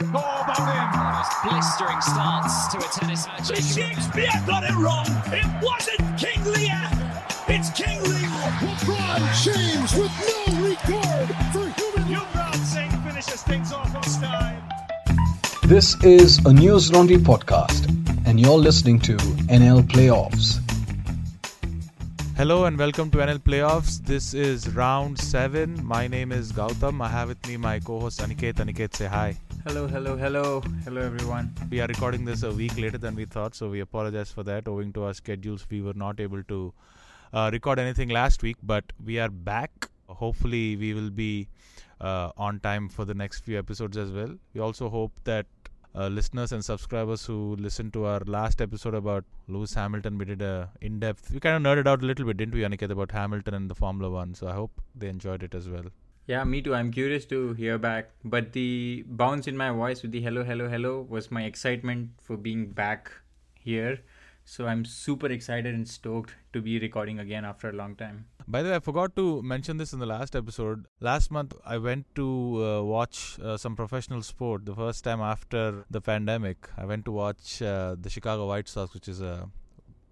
Oh, about him! Most blistering starts to a tennis match. But Shakespeare got it wrong. It wasn't King Lear. It's King Lear. LeBron James with no regard for human life. Yuvraj Singh finishes things off on style. This is a News Laundry podcast, and you're listening to NL Playoffs. Hello and welcome to NL Playoffs. This is round 7. My name is Gautam. I have with me my co-host Aniket. Aniket, say hi. Hello. Hello everyone. We are recording this a week later than we thought, so we apologize for that. Owing to our schedules, we were not able to record anything last week, but we are back. Hopefully, we will be on time for the next few episodes as well. We also hope that listeners and subscribers who listened to our last episode about Lewis Hamilton, we did a in-depth, we kind of nerded out a little bit, didn't we, Aniket, about Hamilton and the Formula One. So I hope they enjoyed it as well. Yeah, me too. I'm curious to hear back. But the bounce in my voice with the hello was my excitement for being back here. So I'm super excited and stoked to be recording again after a long time. By the way, I forgot to mention this in the last episode. Last month, I went to watch some professional sport. The first time after the pandemic, I went to watch the Chicago White Sox, which is a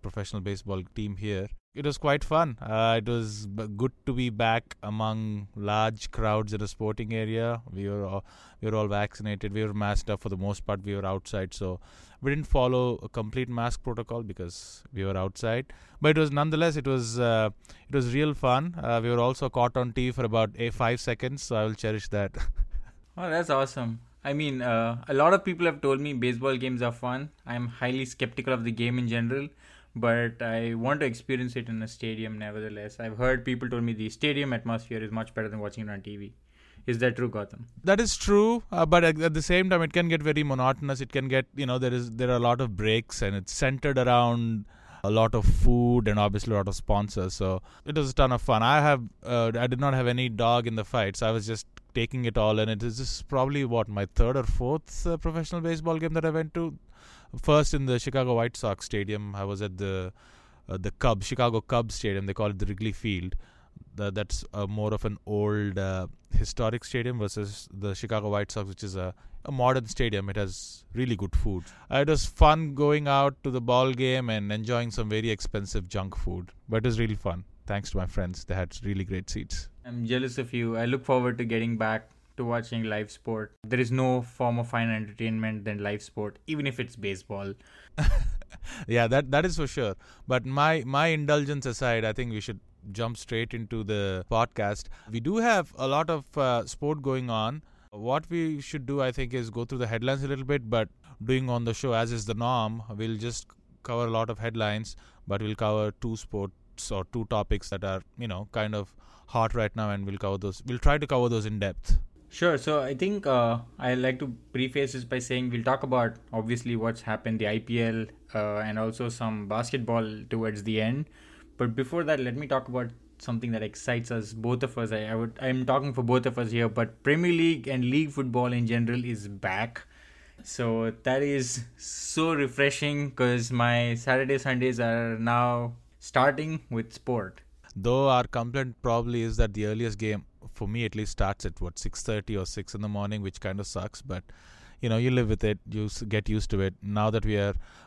professional baseball team here. It was quite fun. It was good to be back among large crowds in a sporting area. We were all vaccinated. We were masked up for the most part. We were outside, so we didn't follow a complete mask protocol because we were outside. But it was nonetheless, it was real fun. We were also caught on TV for about 5 seconds, so I will cherish that. Oh, that's awesome. I mean, a lot of people have told me baseball games are fun. I'm highly skeptical of the game in general, but I want to experience it in a stadium nevertheless. I've heard people told me the stadium atmosphere is much better than watching it on TV. Is that true, Gautam? That is true, but at the same time, it can get very monotonous. It can get, there are a lot of breaks, and it's centered around a lot of food and obviously a lot of sponsors. So it was a ton of fun. I did not have any dog in the fight, so I was just taking it all in. It is just probably my third or fourth professional baseball game that I went to. First in the Chicago White Sox stadium, I was at the Chicago Cubs stadium. They call it the Wrigley Field. That's more of an old historic stadium versus the Chicago White Sox, which is a modern stadium. It has really good food. It was fun going out to the ball game and enjoying some very expensive junk food. But it was really fun. Thanks to my friends. They had really great seats. I'm jealous of you. I look forward to getting back to watching live sport. There is no form of finer entertainment than live sport, even if it's baseball. Yeah, that is for sure. But my indulgence aside, I think we should jump straight into the podcast. We do have a lot of sport going on. What we should do, I think, is go through the headlines a little bit, but doing on the show, as is the norm, we'll just cover a lot of headlines, but we'll cover two sports or two topics that are, kind of hot right now, and we'll cover those. We'll try to cover those in depth. Sure. So I think I like to preface this by saying we'll talk about obviously what's happened, the IPL, and also some basketball towards the end. But before that, let me talk about something that excites us, both of us. I'm talking for both of us here, but Premier League and league football in general is back. So that is so refreshing because my Saturday, Sundays are now starting with sport. Though our complaint probably is that the earliest game, for me at least, starts at 6:30 or 6 in the morning, which kind of sucks, but you live with it, you get used to it. Now that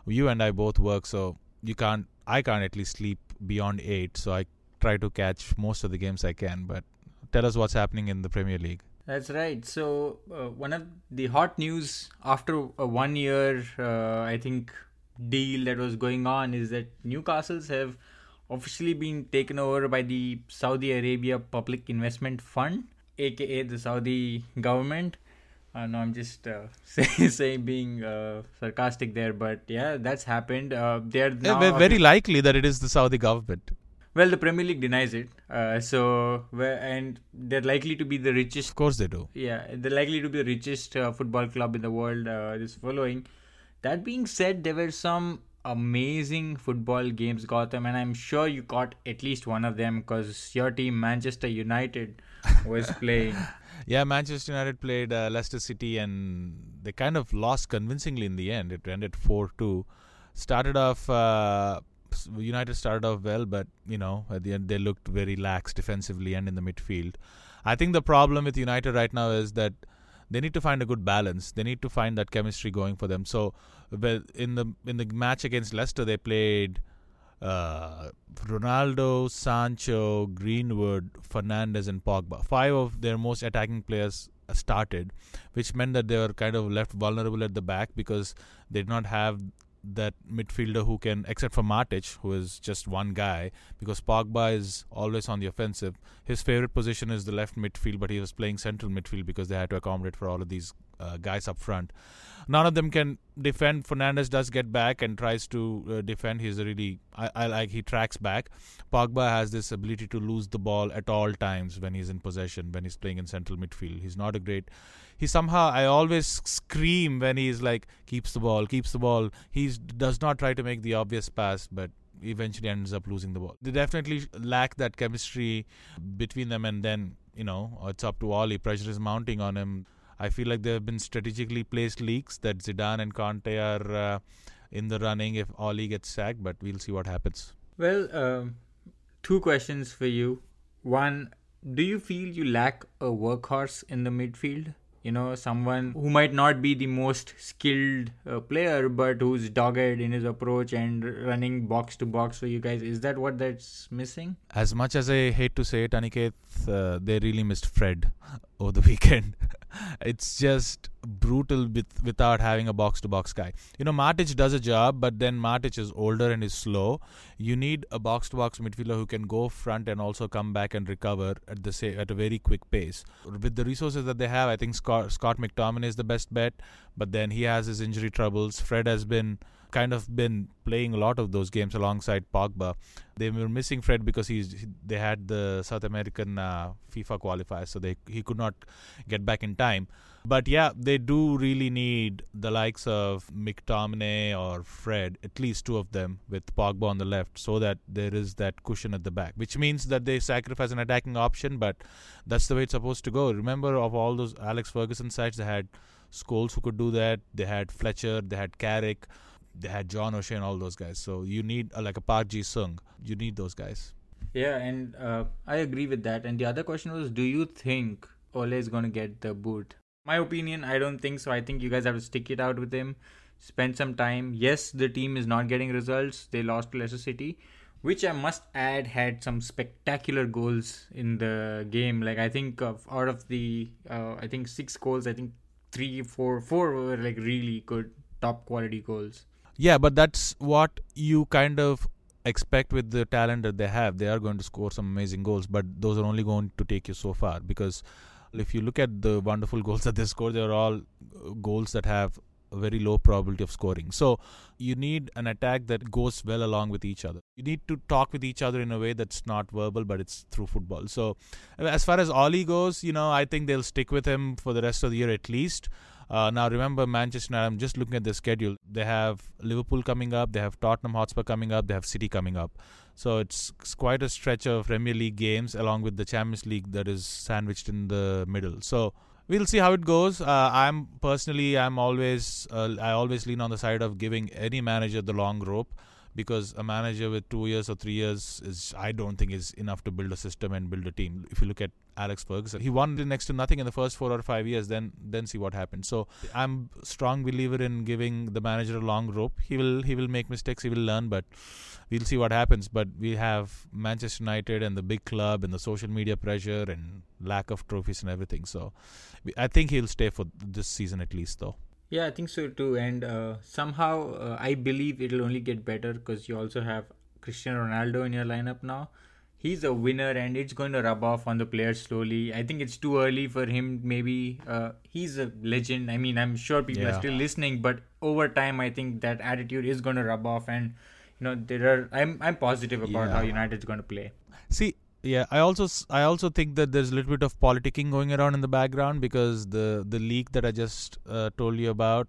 you and I both work, so I can't at least sleep beyond 8, so I try to catch most of the games I can. But tell us what's happening in the Premier League. That's right. So one of the hot news after a 1 year, I think, deal that was going on is that Newcastle's have officially been taken over by the Saudi Arabia Public Investment Fund, aka the Saudi government. No, I'm just being sarcastic there, but yeah, that's happened. They're now very likely that it is the Saudi government. Well, the Premier League denies it, and they're likely to be the richest. Of course, they do. Yeah, they're likely to be the richest football club in the world. This following. That being said, there were some amazing football games, Gautam, and I'm sure you caught at least one of them because your team, Manchester United, was playing. Yeah, Manchester United played Leicester City and they kind of lost convincingly in the end. It ended 4-2. United started off well, but at the end they looked very lax defensively and in the midfield. I think the problem with United right now is that they need to find a good balance. They need to find that chemistry going for them. So in the match against Leicester, they played Ronaldo, Sancho, Greenwood, Fernandes and Pogba. 5 of their most attacking players started, which meant that they were kind of left vulnerable at the back because they did not have that midfielder who can, except for Matic, who is just one guy, because Pogba is always on the offensive. His favorite position is the left midfield, but he was playing central midfield because they had to accommodate for all of these guys up front. None of them can defend. Fernandes does get back and tries to defend. He's really, he tracks back. Pogba has this ability to lose the ball at all times when he's in possession, when he's playing in central midfield. He's not a great... He somehow, I always scream when he's like, keeps the ball. He does not try to make the obvious pass, but eventually ends up losing the ball. They definitely lack that chemistry between them, and then, it's up to Oli. Pressure is mounting on him. I feel like there have been strategically placed leaks that Zidane and Conte are in the running if Oli gets sacked, but we'll see what happens. Well, 2 questions for you. One, do you feel you lack a workhorse in the midfield? Someone who might not be the most skilled player, but who's dogged in his approach and running box to box for you guys. Is that what that's missing? As much as I hate to say it, Aniket, they really missed Fred over the weekend. It's just brutal without having a box-to-box guy. Matic does a job, but then Matic is older and is slow. You need a box-to-box midfielder who can go front and also come back and recover at a very quick pace. With the resources that they have, I think Scott McTominay is the best bet, but then he has his injury troubles. Fred has been playing a lot of those games alongside Pogba. They were missing Fred because they had the South American FIFA qualifiers, so he could not get back in time. But yeah, they do really need the likes of McTominay or Fred, at least 2 of them, with Pogba on the left, so that there is that cushion at the back, which means that they sacrifice an attacking option, but that's the way it's supposed to go. Remember, of all those Alex Ferguson sides, they had Scholes who could do that, they had Fletcher, they had Carrick, they had John O'Shea and all those guys. So you need like a Park Ji-sung. You need those guys. Yeah, and I agree with that. And the other question was, do you think Ole is going to get the boot? My opinion, I don't think so. I think you guys have to stick it out with him. Spend some time. Yes, the team is not getting results. They lost to Leicester City, which I must add had some spectacular goals in the game. Like, I think out of the, 6 goals, I think 4 were like really good top quality goals. Yeah, but that's what you kind of expect with the talent that they have. They are going to score some amazing goals, but those are only going to take you so far, because if you look at the wonderful goals that they score, they are all goals that have a very low probability of scoring. So you need an attack that goes well along with each other. You need to talk with each other in a way that's not verbal, but it's through football. So as far as Oli goes, I think they'll stick with him for the rest of the year at least. Now remember, Manchester United, I'm just looking at the schedule. They have Liverpool coming up, they have Tottenham Hotspur coming up, they have City coming up. So it's quite a stretch of Premier League games along with the Champions League that is sandwiched in the middle. So we'll see how it goes. I always lean on the side of giving any manager the long rope, because a manager with 2 years or 3 years I don't think is enough to build a system and build a team. If you look at Alex Ferguson, he won next to nothing in the first 4 or 5 years, then see what happened. So I'm a strong believer in giving the manager a long rope. He will make mistakes, he will learn, but we'll see what happens. But we have Manchester United and the big club and the social media pressure and lack of trophies and everything. So I think he'll stay for this season at least though. Yeah, I think so too. And somehow I believe it'll only get better, because you also have Cristiano Ronaldo in your lineup now. He's a winner, and it's going to rub off on the players slowly. I think it's too early for him. Maybe he's a legend. I mean, I'm sure people are still listening, but over time, I think that attitude is going to rub off. And I'm positive about how United's going to play. See. Yeah, I also think that there's a little bit of politicking going around in the background, because the leak that I just told you about,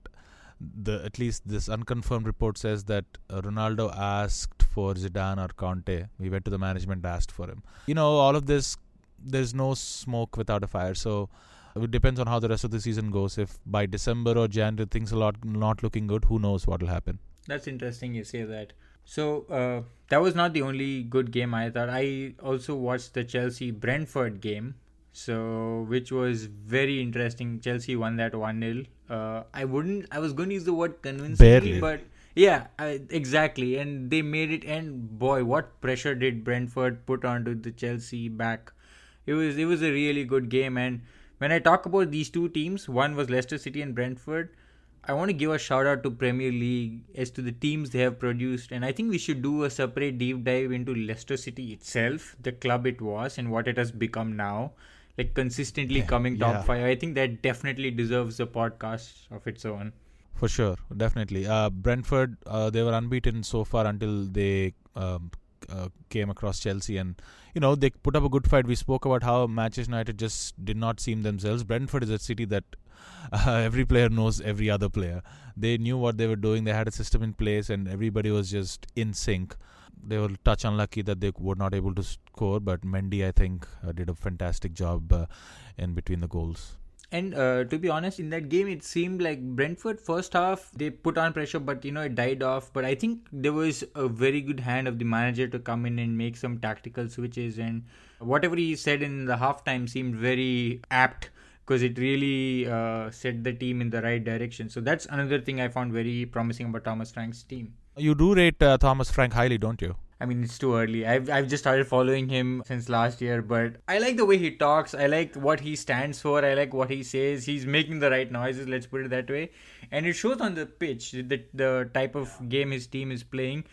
at least this unconfirmed report says that Ronaldo asked for Zidane or Conte. We went to the management, asked for him. All of this, there's no smoke without a fire. So it depends on how the rest of the season goes. If by December or January things are not looking good, who knows what will happen. That's interesting you say that. So, that was not the only good game I thought. I also watched the Chelsea-Brentford game. So, which was very interesting. Chelsea won that 1-0. I was going to use the word convincingly. Barely. But yeah, exactly. And they made it. And boy, what pressure did Brentford put onto the Chelsea back. It was a really good game. And when I talk about these two teams, one was Leicester City and Brentford. I want to give a shout out to Premier League as to the teams they have produced. And I think we should do a separate deep dive into Leicester City itself, the club it was and what it has become now. Like consistently coming top 5. I think that definitely deserves a podcast of its own. For sure. Definitely. Brentford, they were unbeaten so far until they came across Chelsea. And, you know, they put up a good fight. We spoke about how Manchester United just did not seem themselves. Brentford is a city that every player knows every other player. They knew what they were doing. They had a system in place and everybody was just in sync. They were touch unlucky that they were not able to score, but Mendy, I think, did a fantastic job in between the goals. And to be honest, in that game, it seemed like Brentford first half, they put on pressure, but you know, it died off. But I think there was a very good hand of the manager to come in and make some tactical switches. And whatever he said in the halftime seemed very apt because it really set the team in the right direction. So that's another thing I found very promising about Thomas Frank's team. You do rate Thomas Frank highly, don't you? I mean, it's too early. I've just started following him since last year, but I like the way he talks. I like what he stands for. I like what he says. He's making the right noises, let's put it that way. And it shows on the pitch, the type of game his team is playing.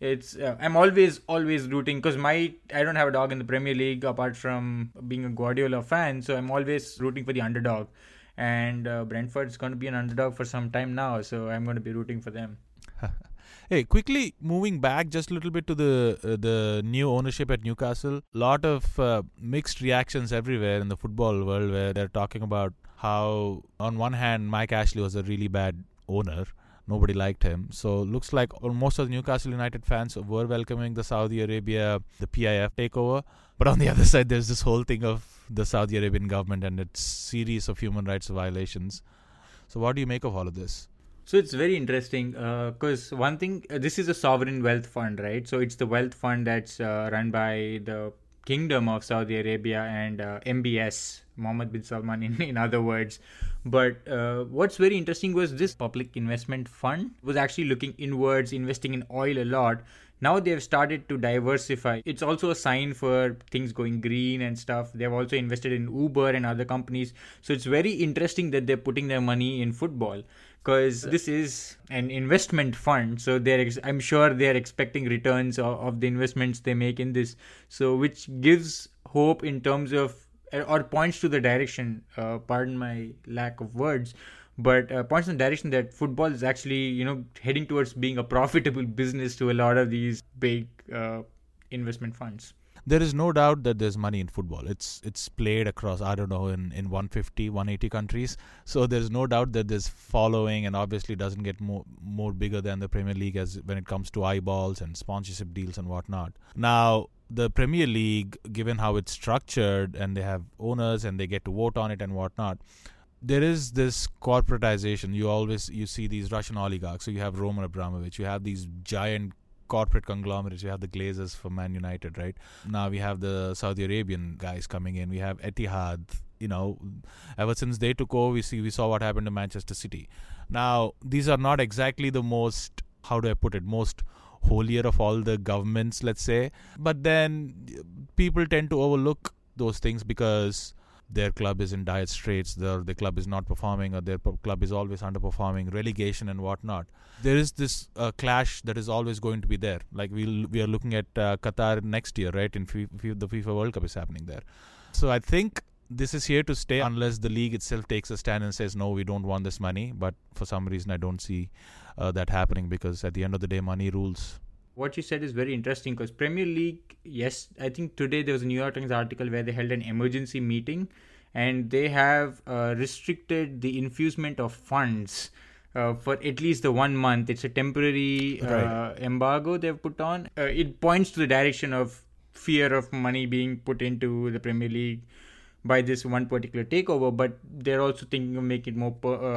It's I'm always rooting because I don't have a dog in the Premier League apart from being a Guardiola fan, so I'm always rooting for the underdog. And Brentford's going to be an underdog for some time now, so I'm going to be rooting for them. Hey, quickly moving back just a little bit to the new ownership at Newcastle. Lot of mixed reactions everywhere in the football world where they're talking about how, on one hand, Mike Ashley was a really bad owner. Nobody liked him. So, looks like most of the Newcastle United fans were welcoming the Saudi Arabia, the PIF takeover. But on the other side, there's this whole thing of the Saudi Arabian government and its series of human rights violations. So, what do you make of all of this? So it's very interesting because one thing, this is a sovereign wealth fund, right? So it's the wealth fund that's run by the Kingdom of Saudi Arabia and MBS, Mohammed bin Salman in other words. But what's very interesting was this public investment fund was actually looking inwards, investing in oil a lot. Now they've started to diversify. It's also a sign for things going green and stuff. They've also invested in Uber and other companies. So it's very interesting that they're putting their money in football. Because this is an investment fund, so I'm sure they're expecting returns of the investments they make in this. So, which gives hope in terms of, or points to the direction, pardon my lack of words, but points in the direction that football is actually, you know, heading towards being a profitable business to a lot of these big investment funds. There is no doubt that there's money in football. It's played across, I don't know, in 150, 180 countries. So there's no doubt that there's following and obviously doesn't get more bigger than the Premier League as when it comes to eyeballs and sponsorship deals and whatnot. Now, the Premier League, given how it's structured and they have owners and they get to vote on it and whatnot, there is this corporatization. You see these Russian oligarchs. So you have Roman Abramovich. You have these giant corporate conglomerates. We have the Glazers for Man United, right? Now we have the Saudi Arabian guys coming in. We have Etihad. You know, ever since they took over, we saw what happened to Manchester City. Now, these are not exactly the most, how do I put it, most holier of all the governments, let's say. But then people tend to overlook those things because their club is in dire straits, their club is not performing, or their club is always underperforming, relegation and whatnot. There is this clash that is always going to be there. Like we are looking at Qatar next year, right? In the FIFA World Cup is happening there. So I think this is here to stay unless the league itself takes a stand and says, no, we don't want this money. But for some reason, I don't see that happening because at the end of the day, money rules. What you said is very interesting because Premier League, yes, I think today there was a New York Times article where they held an emergency meeting and they have restricted the infusement of funds for at least the 1 month. It's a temporary embargo they've put on. It points to the direction of fear of money being put into the Premier League by this one particular takeover, but they're also thinking of making it more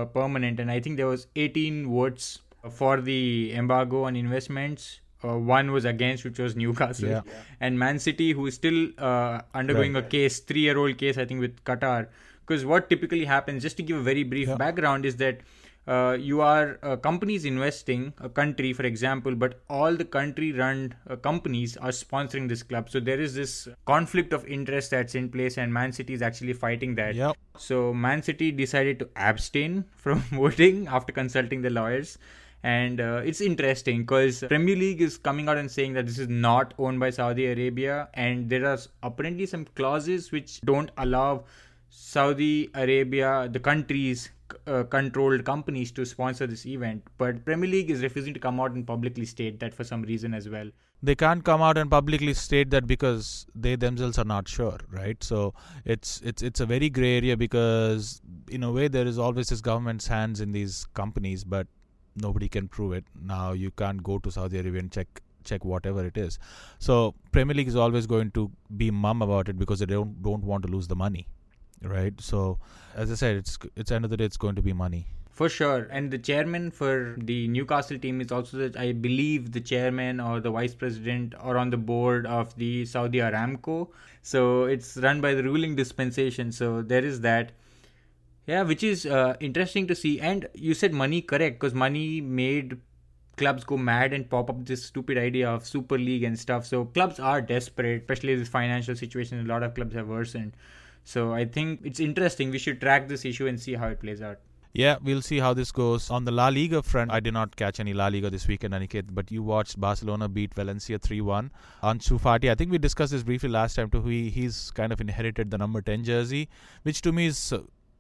permanent. And I think there was 18 votes for the embargo on investments. one was against, which was Newcastle. Yeah. And Man City, who is still undergoing a case, 3-year-old case, I think, with Qatar. Because what typically happens, just to give a very brief background, is that you are companies investing a country, for example, but all the country-run companies are sponsoring this club. So there is this conflict of interest that's in place, and Man City is actually fighting that. Yep. So Man City decided to abstain from voting after consulting the lawyers. And it's interesting because Premier League is coming out and saying that this is not owned by Saudi Arabia, and there are apparently some clauses which don't allow Saudi Arabia, the country's controlled companies, to sponsor this event. But Premier League is refusing to come out and publicly state that for some reason as well. They can't come out and publicly state that because they themselves are not sure, right? So it's a very grey area, because in a way there is always this government's hands in these companies, but nobody can prove it. Now you can't go to Saudi Arabia and check whatever it is. So Premier League is always going to be mum about it because they don't want to lose the money, right? So as I said, it's end of the day, it's going to be money. For sure. And the chairman for the Newcastle team is also, I believe, the chairman or the vice president or on the board of the Saudi Aramco. So it's run by the ruling dispensation. So there is that. Yeah, which is interesting to see. And you said money, correct, because money made clubs go mad and pop up this stupid idea of Super League and stuff. So clubs are desperate, especially this financial situation. A lot of clubs have worsened. So I think it's interesting. We should track this issue and see how it plays out. Yeah, we'll see how this goes. On the La Liga front, I did not catch any La Liga this weekend, Aniket, but you watched Barcelona beat Valencia 3-1. Ansu Fati, I think we discussed this briefly last time too. He's kind of inherited the number 10 jersey, which to me is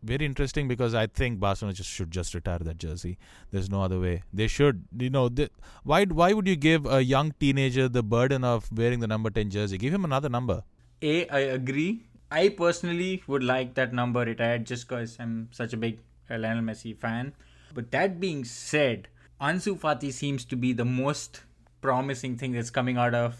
very interesting, because I think Barcelona should just retire that jersey. There's no other way. They should. You know, why would you give a young teenager the burden of wearing the number 10 jersey? Give him another number. I agree. I personally would like that number retired just because I'm such a big Lionel Messi fan. But that being said, Ansu Fati seems to be the most promising thing that's coming out of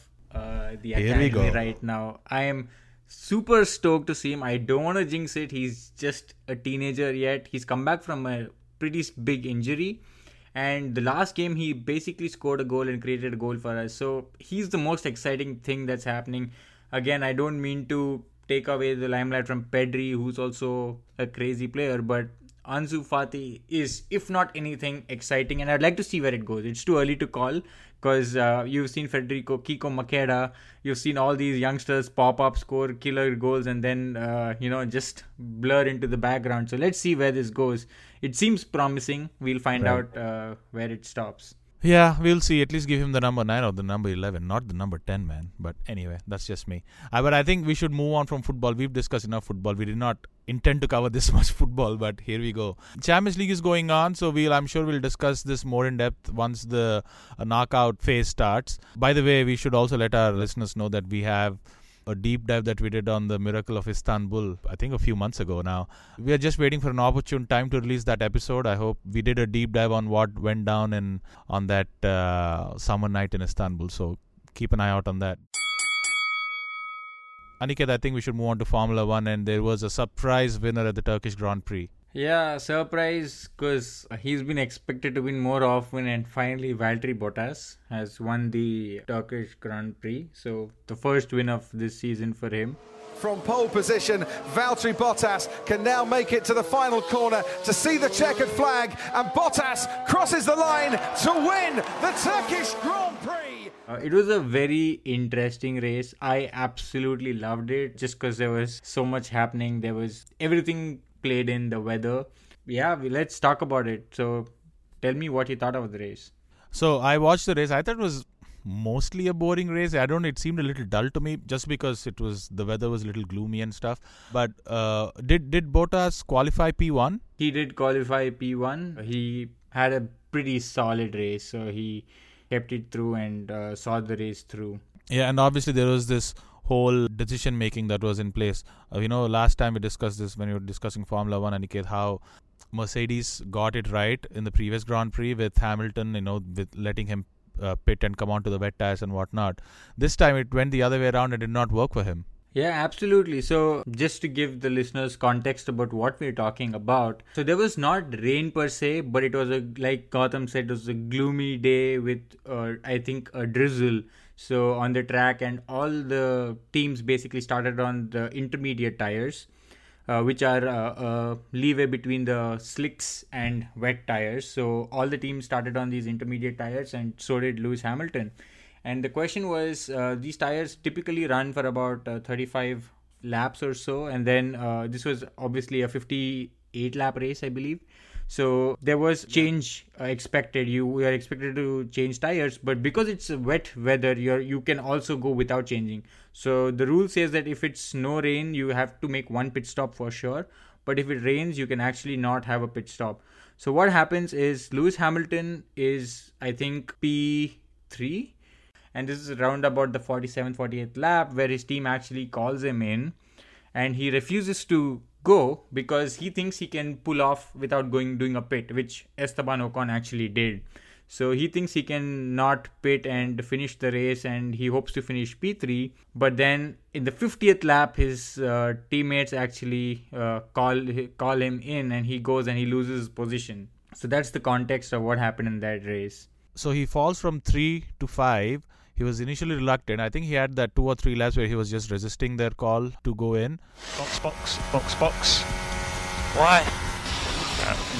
the academy right now. I am super stoked to see him. I don't want to jinx it. He's just a teenager yet. He's come back from a pretty big injury. And the last game, he basically scored a goal and created a goal for us. So he's the most exciting thing that's happening. Again, I don't mean to take away the limelight from Pedri, who's also a crazy player. But Ansu Fati is, if not anything, exciting. And I'd like to see where it goes. It's too early to call. Because you've seen Federico, Kiko Maqueda, you've seen all these youngsters pop up, score killer goals, and then, just blur into the background. So let's see where this goes. It seems promising. We'll find out where it stops. Yeah, we'll see. At least give him the number 9 or the number 11, not the number 10, man. But anyway, that's just me. But I think we should move on from football. We've discussed enough football. We did not intend to cover this much football, but here we go. Champions League is going on, so I'm sure we'll discuss this more in depth once the knockout phase starts. By the way, we should also let our listeners know that we have a deep dive that we did on the Miracle of Istanbul, I think a few months ago now. We are just waiting for an opportune time to release that episode. I hope we did a deep dive on what went down on that summer night in Istanbul. So keep an eye out on that. Aniket, I think we should move on to Formula One, and there was a surprise winner at the Turkish Grand Prix. Yeah, surprise, because he's been expected to win more often, and finally Valtteri Bottas has won the Turkish Grand Prix. So the first win of this season for him. From pole position, Valtteri Bottas can now make it to the final corner to see the checkered flag, and Bottas crosses the line to win the Turkish Grand Prix. It was a very interesting race. I absolutely loved it just because there was so much happening. There was everything played in, the weather. Yeah, let's talk about it. So tell me what you thought of the race. So I watched the race. I thought it was mostly a boring race. It seemed a little dull to me just because the weather was a little gloomy and stuff. But did Bottas qualify P1? He did qualify P1. He had a pretty solid race. So he kept it through and saw the race through. Yeah, and obviously there was this whole decision making that was in place. Last time we discussed this when we were discussing Formula 1, Aniket, how Mercedes got it right in the previous Grand Prix with Hamilton, with letting him pit and come onto the wet tires and whatnot. This time it went the other way around and did not work for him. Yeah, absolutely. So just to give the listeners context about what we're talking about. So there was not rain per se, but it was like Gautam said, it was a gloomy day with, I think, a drizzle. So on the track, and all the teams basically started on the intermediate tires, which are leeway between the slicks and wet tires. So all the teams started on these intermediate tires, and so did Lewis Hamilton. And the question was, these tires typically run for about 35 laps or so. And then this was obviously a 58 lap race, I believe. So there was change expected. You were expected to change tires, but because it's wet weather, you can also go without changing. So the rule says that if it's no rain, you have to make one pit stop for sure. But if it rains, you can actually not have a pit stop. So what happens is Lewis Hamilton is, I think, P3. And this is around about the 47th, 48th lap where his team actually calls him in, and he refuses to go because he thinks he can pull off without doing a pit, which Esteban Ocon actually did. So he thinks he can not pit and finish the race, and he hopes to finish P3. But then in the 50th lap, his teammates actually call him in, and he goes and he loses position. So that's the context of what happened in that race. So he falls from 3 to 5. He was initially reluctant. I think he had that 2 or 3 laps where he was just resisting their call to go in. Box, box, box, box. Why?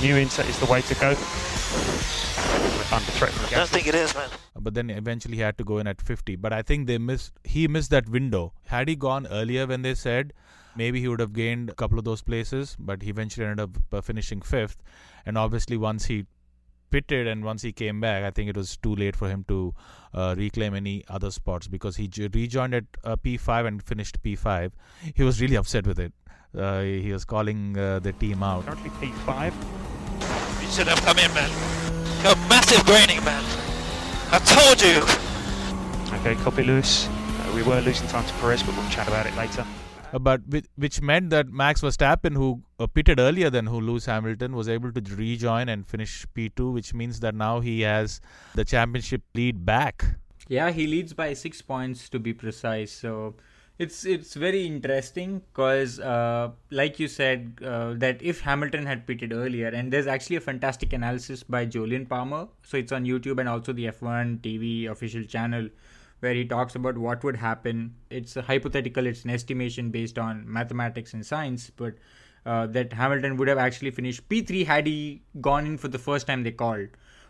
New inset is the way to go. Under threat. I don't think it is, man. But then eventually he had to go in at 50. But I think he missed that window. Had he gone earlier when they said, maybe he would have gained a couple of those places. But he eventually ended up finishing 5th. And obviously once he pitted and once he came back, I think it was too late for him to reclaim any other spots, because he rejoined at P5 and finished P5. He was really upset with it. He was calling the team out. Currently P5. You should have come in, man. You're massive graining, man. I told you. Okay, copy, Lewis. We were losing time to Perez, but we'll chat about it later. But which meant that Max Verstappen, who pitted earlier than who Lewis Hamilton, was able to rejoin and finish P2, which means that now he has the championship lead back. Yeah, he leads by 6 points to be precise. So it's very interesting because, like you said, that if Hamilton had pitted earlier, and there's actually a fantastic analysis by Jolyon Palmer. So it's on YouTube and also the F1 TV official channel, where he talks about what would happen. It's a hypothetical, it's an estimation based on mathematics and science, but that Hamilton would have actually finished P3 had he gone in for the first time they called.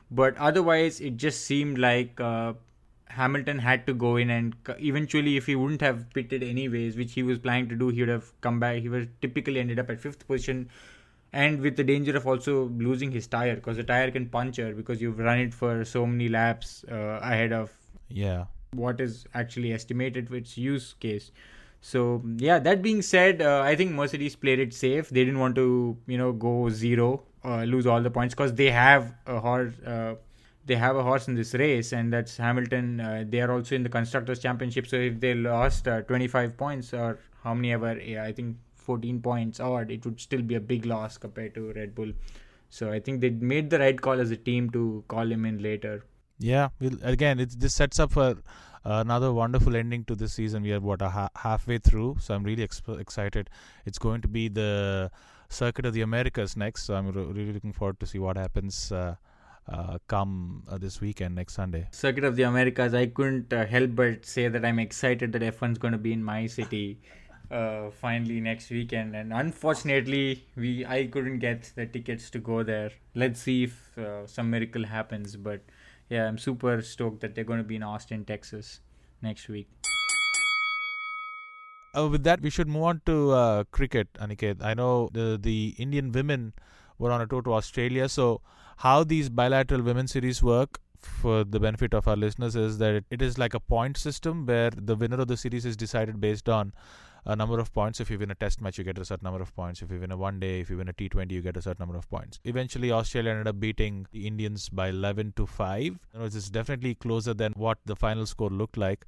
But otherwise, it just seemed like Hamilton had to go in, and eventually, if he wouldn't have pitted anyways, which he was planning to do, he would have come back. He would typically ended up at 5th position, and with the danger of also losing his tire, because the tire can puncture because you've run it for so many laps ahead of... yeah. What is actually estimated for its use case. So yeah, that being said, I think Mercedes played it safe. They didn't want to, go zero, lose all the points, because they have a horse. They have a horse in this race, and that's Hamilton. They are also in the Constructors' Championship. So if they lost 25 points or how many ever, I think 14 points odd, it would still be a big loss compared to Red Bull. So I think they made the right call as a team to call him in later. Yeah, this sets up for another wonderful ending to this season. We are halfway through, so I'm really excited. It's going to be the Circuit of the Americas next, so I'm really looking forward to see what happens come this weekend, next Sunday. Circuit of the Americas, I couldn't help but say that I'm excited that F1's going to be in my city finally next weekend. And unfortunately, I couldn't get the tickets to go there. Let's see if some miracle happens, but... yeah, I'm super stoked that they're going to be in Austin, Texas next week. With that, we should move on to cricket, Aniket. I know the Indian women were on a tour to Australia. So how these bilateral women's series work, for the benefit of our listeners, is that it is like a point system where the winner of the series is decided based on a number of points. If you win a test match, you get a certain number of points. If you win a one day, if you win a T20, you get a certain number of points. Eventually, Australia ended up beating the Indians by 11-5. It is definitely closer than what the final score looked like.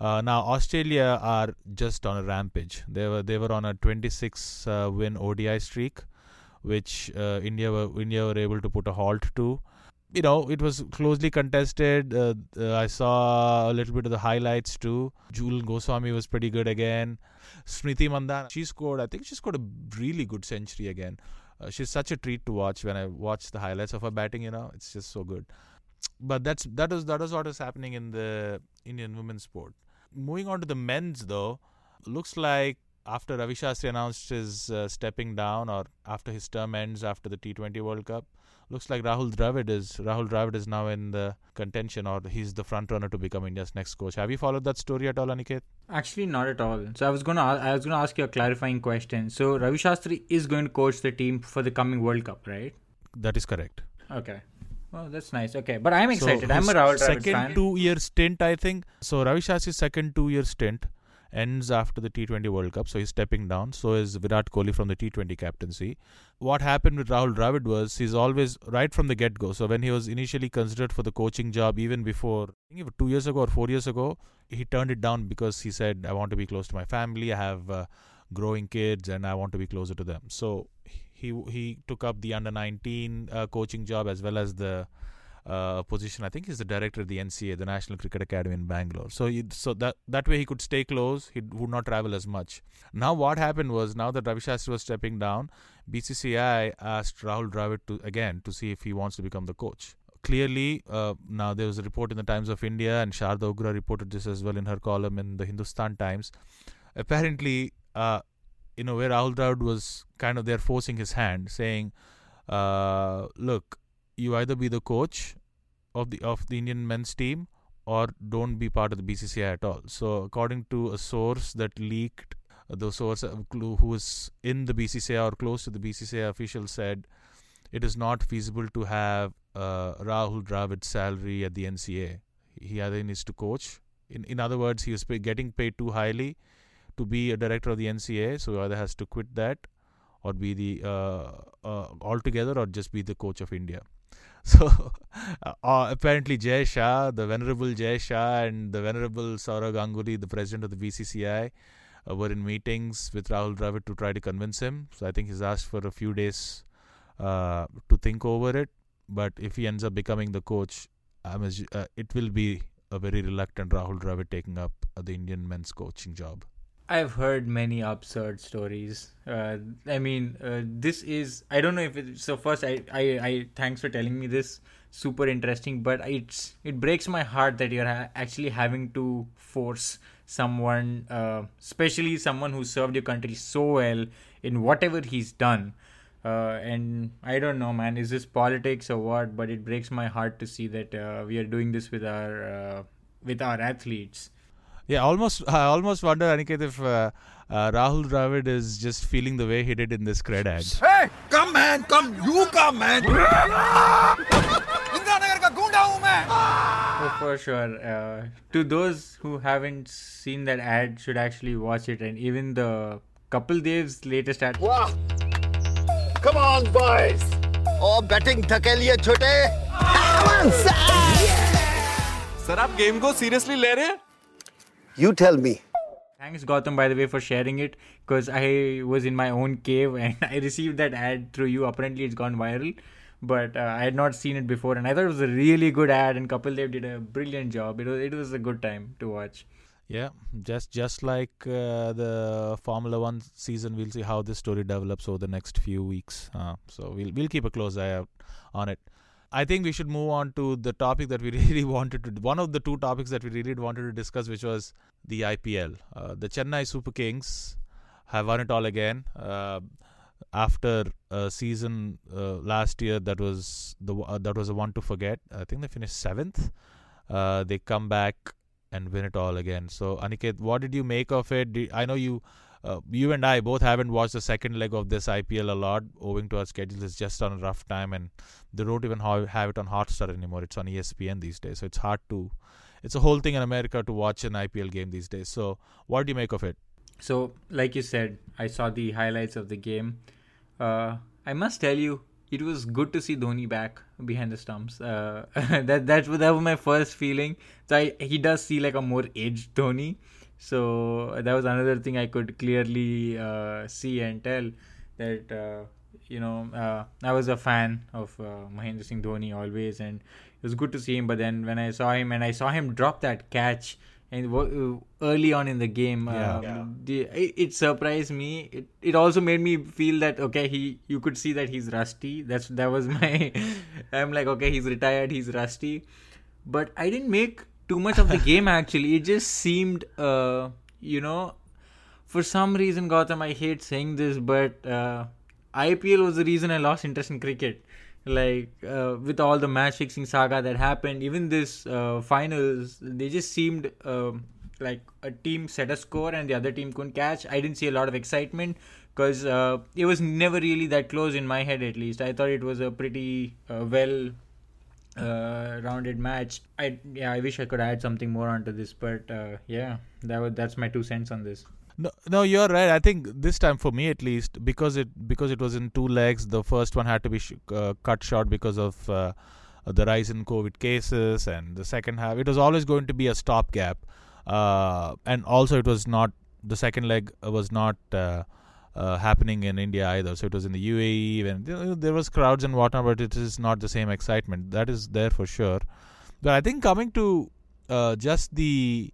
Now, Australia are just on a rampage. They were on a 26-win ODI streak, which India were able to put a halt to. you know, it was closely contested. I saw a little bit of the highlights too. Jewel Goswami was pretty good again. Smriti Mandhana, she scored a really good century again. She's such a treat to watch when I watch the highlights of her batting, you know, it's just so good. But that was what is happening in the Indian women's sport. Moving on to the men's though, looks like after Ravi Shastri announced his stepping down, or after his term ends after the T20 World Cup, looks like Rahul Dravid is now in the contention, or he's the front runner to become India's next coach. Have you followed that story at all, Aniket? Actually, not at all. So I was gonna ask you a clarifying question. So Ravi Shastri is going to coach the team for the coming World Cup, right? That is correct. Okay. Oh, that's nice. Okay, but I'm excited. So I'm a Rahul Dravid fan. Second two-year stint, I think. So Ravi Shastri's second two-year stint ends after the T20 World Cup. So he's stepping down. So is Virat Kohli from the T20 captaincy. What happened with Rahul Dravid was he's always, right from the get-go. So when he was initially considered for the coaching job, even before, I think 2 years ago or 4 years ago, he turned it down because he said, I want to be close to my family. I have growing kids and I want to be closer to them. So He took up the under-19 coaching job as well as the position. I think he's the director of the NCA, the National Cricket Academy in Bangalore. So that way he could stay close. He would not travel as much. Now what happened was, now that Ravi Shastri was stepping down, BCCI asked Rahul Dravid to see if he wants to become the coach. Clearly, now there was a report in the Times of India, and Sharda Ugra reported this as well in her column in the Hindustan Times. Apparently, where Rahul Dravid was kind of there forcing his hand, saying, look, you either be the coach of the Indian men's team or don't be part of the BCCI at all. So according to a source that leaked, the source who was in the BCCI or close to the BCCI official said, it is not feasible to have Rahul Dravid's salary at the NCA. He either needs to coach. In other words, he was getting paid too highly to be a director of the NCA, so he either has to quit that or be the altogether, or just be the coach of India. So apparently Jay Shah, the venerable Jay Shah, and the venerable Saurav Ganguly, the president of the BCCI, were in meetings with Rahul Dravid to try to convince him. So I think he's asked for a few days to think over it. But if he ends up becoming the coach, it will be a very reluctant Rahul Dravid taking up the Indian men's coaching job. I've heard many absurd stories. This is... I don't know if it's... So first, I thanks for telling me this. Super interesting. But it breaks my heart that you're actually having to force someone, especially someone who served your country so well in whatever he's done. And I don't know, man. Is this politics or what? But it breaks my heart to see that we are doing this with our athletes. Yeah, I almost wonder, Aniket, if Rahul Dravid is just feeling the way he did in this cred ad. Hey, come man, come, you come man. Oh, for sure. To those who haven't seen that ad, should actually watch it, and even the Kapil Dev's latest ad. Wow. Come on, boys. Oh, batting thake liye chote. Come on, sir. Sir, aap game ko seriously le rahe hain? You tell me. Thanks, Gautam, by the way, for sharing it, because I was in my own cave and I received that ad through you. Apparently, it's gone viral, but I had not seen it before, and I thought it was a really good ad, and Kapil Dev did a brilliant job. It was a good time to watch. Yeah, just like the Formula One season, we'll see how this story develops over the next few weeks. So we'll keep a close eye out on it. I think we should move on to the topic that we really wanted to... One of the two topics that we really wanted to discuss, which was the IPL. The Chennai Super Kings have won it all again after a season last year that was the one to forget. I think they finished 7th. They come back and win it all again. So, Aniket, what did you make of it? I know you and I both haven't watched the second leg of this IPL a lot, owing to our schedule. It's just on a rough time, and they don't even have it on Hotstar anymore. It's on ESPN these days, so it's a whole thing in America to watch an IPL game these days. So what do you make of it? So like you said, I saw the highlights of the game. I must tell you, it was good to see Dhoni back behind the stumps. That was my first feeling. So he does see like a more aged Dhoni. So that was another thing I could clearly see and tell, that I was a fan of Mahendra Singh Dhoni always, and it was good to see him. But then when I saw him and I saw him drop that catch and early on in the game, it surprised me. It also made me feel that, okay, you could see that he's rusty. That was my... I'm like, okay, he's retired, he's rusty. But I didn't make too much of the game, actually. It just seemed, for some reason, Gautam, I hate saying this, but IPL was the reason I lost interest in cricket. Like, with all the match-fixing saga that happened, even this finals, they just seemed like a team set a score and the other team couldn't catch. I didn't see a lot of excitement because it was never really that close in my head, at least. I thought it was a pretty well-rounded match. I wish I could add something more onto this, but that's my 2 cents on this. No, you're right. I think this time for me, at least, because it was in two legs, the first one had to be cut short because of the rise in COVID cases, and the second half, it was always going to be a stopgap. And also, it was not, the second leg was not happening in India either. So it was in the UAE, and there was crowds and whatnot, but it is not the same excitement. That is there for sure. But I think coming to just the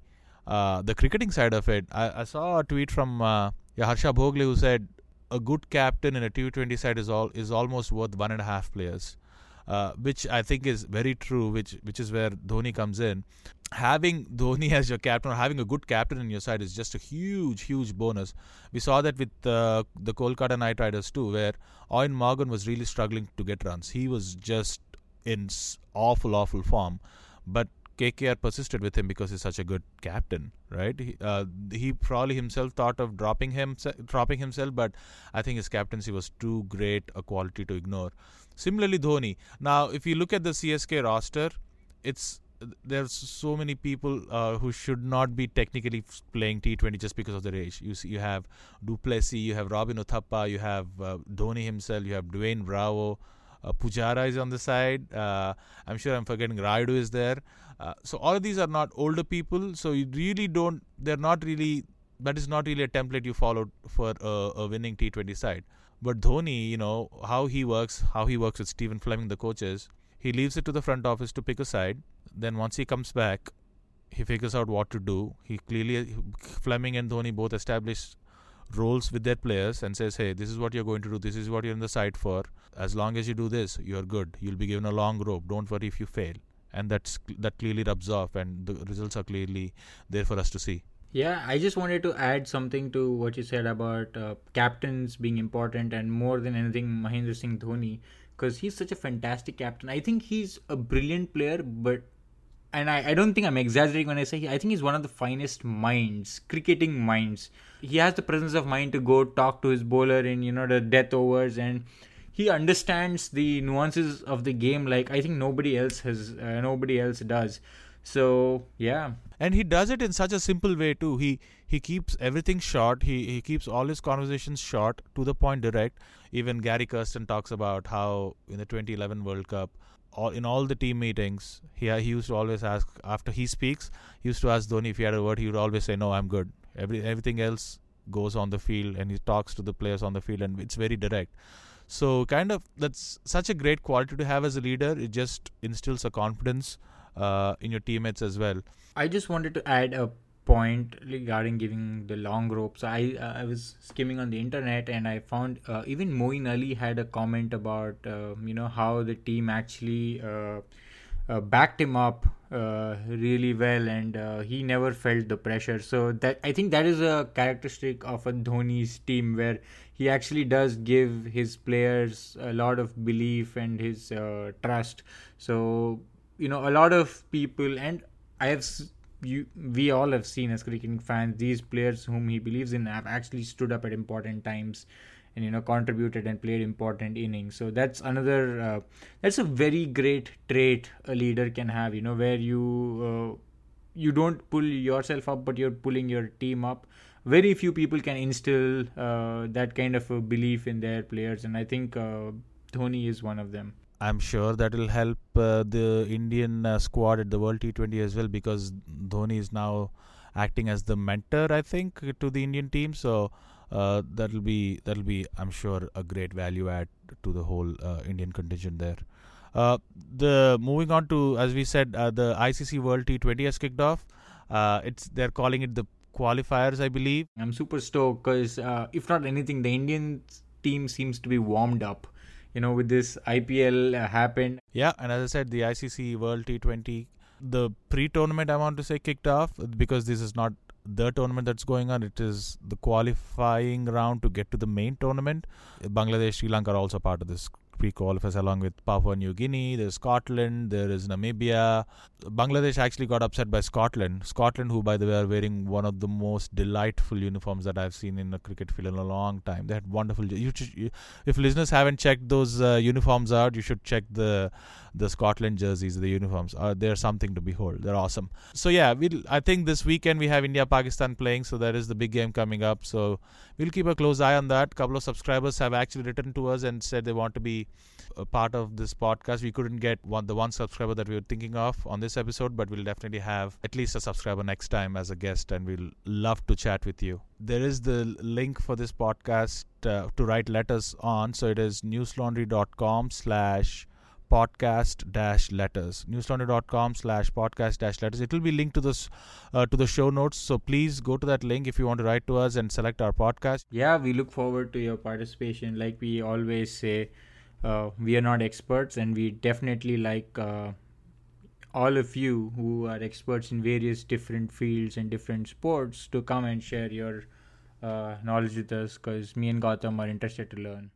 cricketing side of it, I saw a tweet from Harsha Bhogle, who said a good captain in a T20 side is almost worth 1.5 players, which I think is very true, which is where Dhoni comes in. Having Dhoni as your captain, or having a good captain in your side, is just a huge bonus. We saw that with the Kolkata Knight Riders too, where Owen Morgan was really struggling to get runs. He was just in awful form, but KKR persisted with him because he's such a good captain, right? He probably himself thought of dropping himself, but I think his captaincy was too great a quality to ignore. Similarly, Dhoni. Now, if you look at the CSK roster, there's so many people who should not be technically playing T20 just because of their age. You have Duplessis, you have Robin Uthappa, you have Dhoni himself, you have Dwayne Bravo, Pujara is on the side. I'm sure I'm forgetting Raidu is there. So all of these are not older people, so you really don't, they're not really, that is not really a template you follow for a winning T20 side. But Dhoni, how he works with Stephen Fleming, the coaches, he leaves it to the front office to pick a side. Then once he comes back, he figures out what to do. Fleming and Dhoni both establish roles with their players and says, hey, this is what you're going to do, this is what you're in the side for. As long as you do this, you're good. You'll be given a long rope. Don't worry if you fail. And that clearly rubs off, and the results are clearly there for us to see. Yeah, I just wanted to add something to what you said about captains being important, and more than anything, Mahendra Singh Dhoni, because he's such a fantastic captain. I think he's a brilliant player, and I don't think I'm exaggerating when I say I think he's one of the finest minds, cricketing minds. He has the presence of mind to go talk to his bowler in, the death overs, and he understands the nuances of the game like I think nobody else does. So, yeah. And he does it in such a simple way too. He keeps everything short. He keeps all his conversations short, to the point, direct. Even Gary Kirsten talks about how in the 2011 World Cup, in all the team meetings, he used to always ask, after he speaks, he used to ask Dhoni if he had a word, he would always say, no, I'm good. Everything else goes on the field, and he talks to the players on the field, and it's very direct. So kind of, that's such a great quality to have as a leader. It just instills a confidence in your teammates as well. I just wanted to add a point regarding giving the long ropes. I was skimming on the internet, and I found even Moeen Ali had a comment about how the team actually backed him up really well, and he never felt the pressure. So that, I think that is a characteristic of a Dhoni's team, where he actually does give his players a lot of belief and his trust. So a lot of people, and we all have seen as cricketing fans, these players whom he believes in have actually stood up at important times and contributed and played important innings. So that's another that's a very great trait a leader can have, where you don't pull yourself up, but you're pulling your team up. Very few people can instill that kind of a belief in their players, and I think Dhoni is one of them. I'm sure that will help the Indian squad at the World T20 as well, because Dhoni is now acting as the mentor, I think, to the Indian team. So that'll be I'm sure a great value add to the whole Indian contingent there. The moving on to, as we said, the ICC World T20 has kicked off. They're calling it the qualifiers, I believe. I'm super stoked because if not anything, the Indian team seems to be warmed up, you know, with this IPL happened. Yeah, and as I said, the ICC World T20, the pre-tournament, I want to say, kicked off, because this is not the tournament that's going on. It is the qualifying round to get to the main tournament. Bangladesh, Sri Lanka are also part of this pre-qualifiers, along with Papua New Guinea. There's Scotland, there is Namibia. Bangladesh actually got upset by Scotland, who, by the way, are wearing one of the most delightful uniforms that I've seen in a cricket field in a long time. They had wonderful... if listeners haven't checked those uniforms out, you should check the Scotland jerseys, the uniforms. They're something to behold. They're awesome. So yeah, I think this weekend we have India-Pakistan playing, so that is the big game coming up. So we'll keep a close eye on that. A couple of subscribers have actually written to us and said they want to be a part of this podcast. We couldn't get the one subscriber that we were thinking of on this episode, but we'll definitely have at least a subscriber next time as a guest, and we'll love to chat with you. There is the link for this podcast to write letters on, so it is newslaundry.com/podcast-letters newslaundry.com/podcast-letters. It will be linked to this to the show notes, so please go to that link if you want to write to us and select our podcast. Yeah, we look forward to your participation. Like we always say, we are not experts, and we definitely like all of you who are experts in various different fields and different sports to come and share your knowledge with us, because me and Gautam are interested to learn.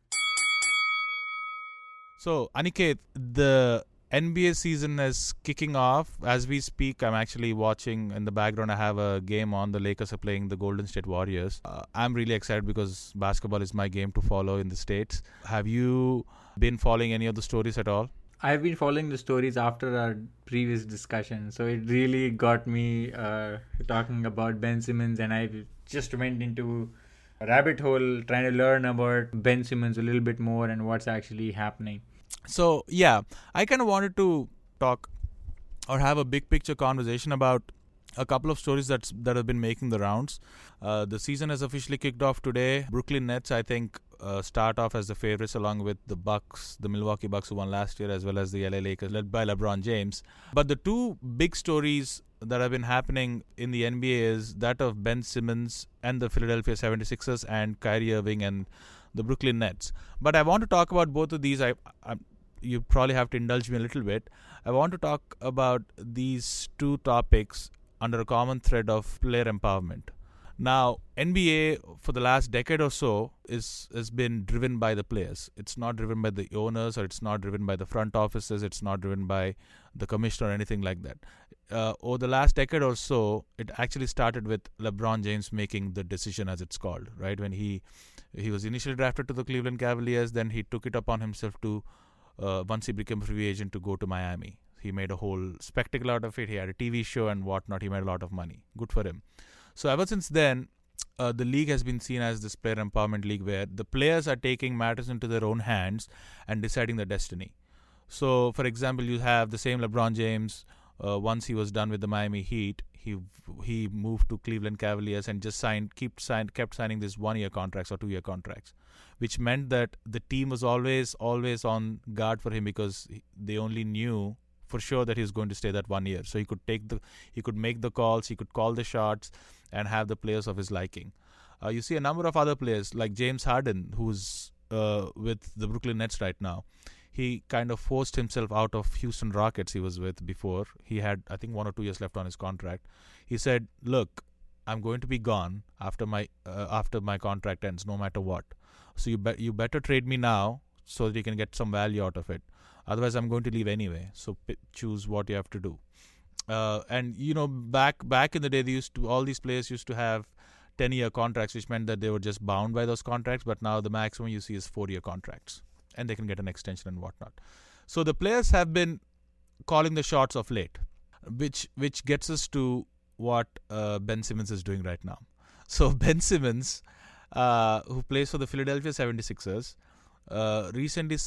So, Aniket, the NBA season is kicking off. As we speak, I'm actually watching in the background. I have a game on. The Lakers are playing the Golden State Warriors. I'm really excited because basketball is my game to follow in the States. Have you been following any of the stories at all? I've been following the stories after our previous discussion. So it really got me talking about Ben Simmons, and I just went into a rabbit hole trying to learn about Ben Simmons a little bit more and what's actually happening. So, yeah, I kind of wanted to talk or have a big picture conversation about a couple of stories that have been making the rounds. The season has officially kicked off today. Brooklyn Nets, I think, start off as the favorites, along with the Bucks, the Milwaukee Bucks who won last year, as well as the LA Lakers led by LeBron James. But the two big stories that have been happening in the NBA is that of Ben Simmons and the Philadelphia 76ers, and Kyrie Irving and the Brooklyn Nets. But I want to talk about both of these. You probably have to indulge me a little bit. I want to talk about these two topics under a common thread of player empowerment. Now, NBA for the last decade or so has been driven by the players. It's not driven by the owners, or it's not driven by the front offices. It's not driven by the commissioner or anything like that. Over the last decade or so, it actually started with LeBron James making the decision, as it's called, right? When he was initially drafted to the Cleveland Cavaliers, then he took it upon himself to, once he became a free agent, to go to Miami. He made a whole spectacle out of it. He had a TV show and whatnot. He made a lot of money. Good for him. So ever since then, the league has been seen as this player empowerment league, where the players are taking matters into their own hands and deciding their destiny. So, for example, you have the same LeBron James. Once he was done with the Miami Heat, he moved to Cleveland Cavaliers and just kept signing these 1-year contracts or 2-year contracts, which meant that the team was always on guard for him, because they only knew for sure that he was going to stay that 1 year. So he could make the calls, he could call the shots, and have the players of his liking. You see a number of other players like James Harden, who's with the Brooklyn Nets right now. He kind of forced himself out of Houston Rockets he was with before. He had, I think, 1 or 2 years left on his contract. He said, "Look, I'm going to be gone after my contract ends, no matter what. So you better trade me now so that you can get some value out of it. Otherwise, I'm going to leave anyway. So choose what you have to do." And you know, back in the day, all these players used to have 10-year contracts, which meant that they were just bound by those contracts. But now the maximum you see is 4-year contracts, and they can get an extension and whatnot. So the players have been calling the shots of late, which gets us to what Ben Simmons is doing right now. So Ben Simmons, who plays for the Philadelphia 76ers, in 2019,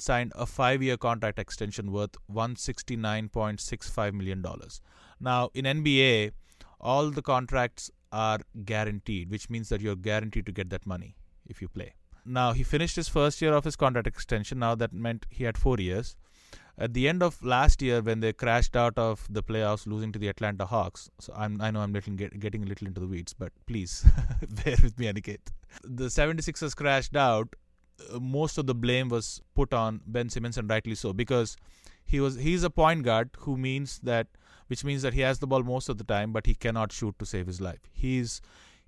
signed a 5-year contract extension worth $169.65 million. Now, in NBA, all the contracts are guaranteed, which means that you're guaranteed to get that money if you play. Now, he finished his first year of his contract extension. Now, that meant he had 4 years. At the end of last year, when they crashed out of the playoffs, losing to the Atlanta Hawks, so I know I'm getting a little into the weeds, but please, bear with me, Aniket. The 76ers crashed out. Most of the blame was put on Ben Simmons, and rightly so, because he's a point guard, which means that he has the ball most of the time, but he cannot shoot to save his life. He's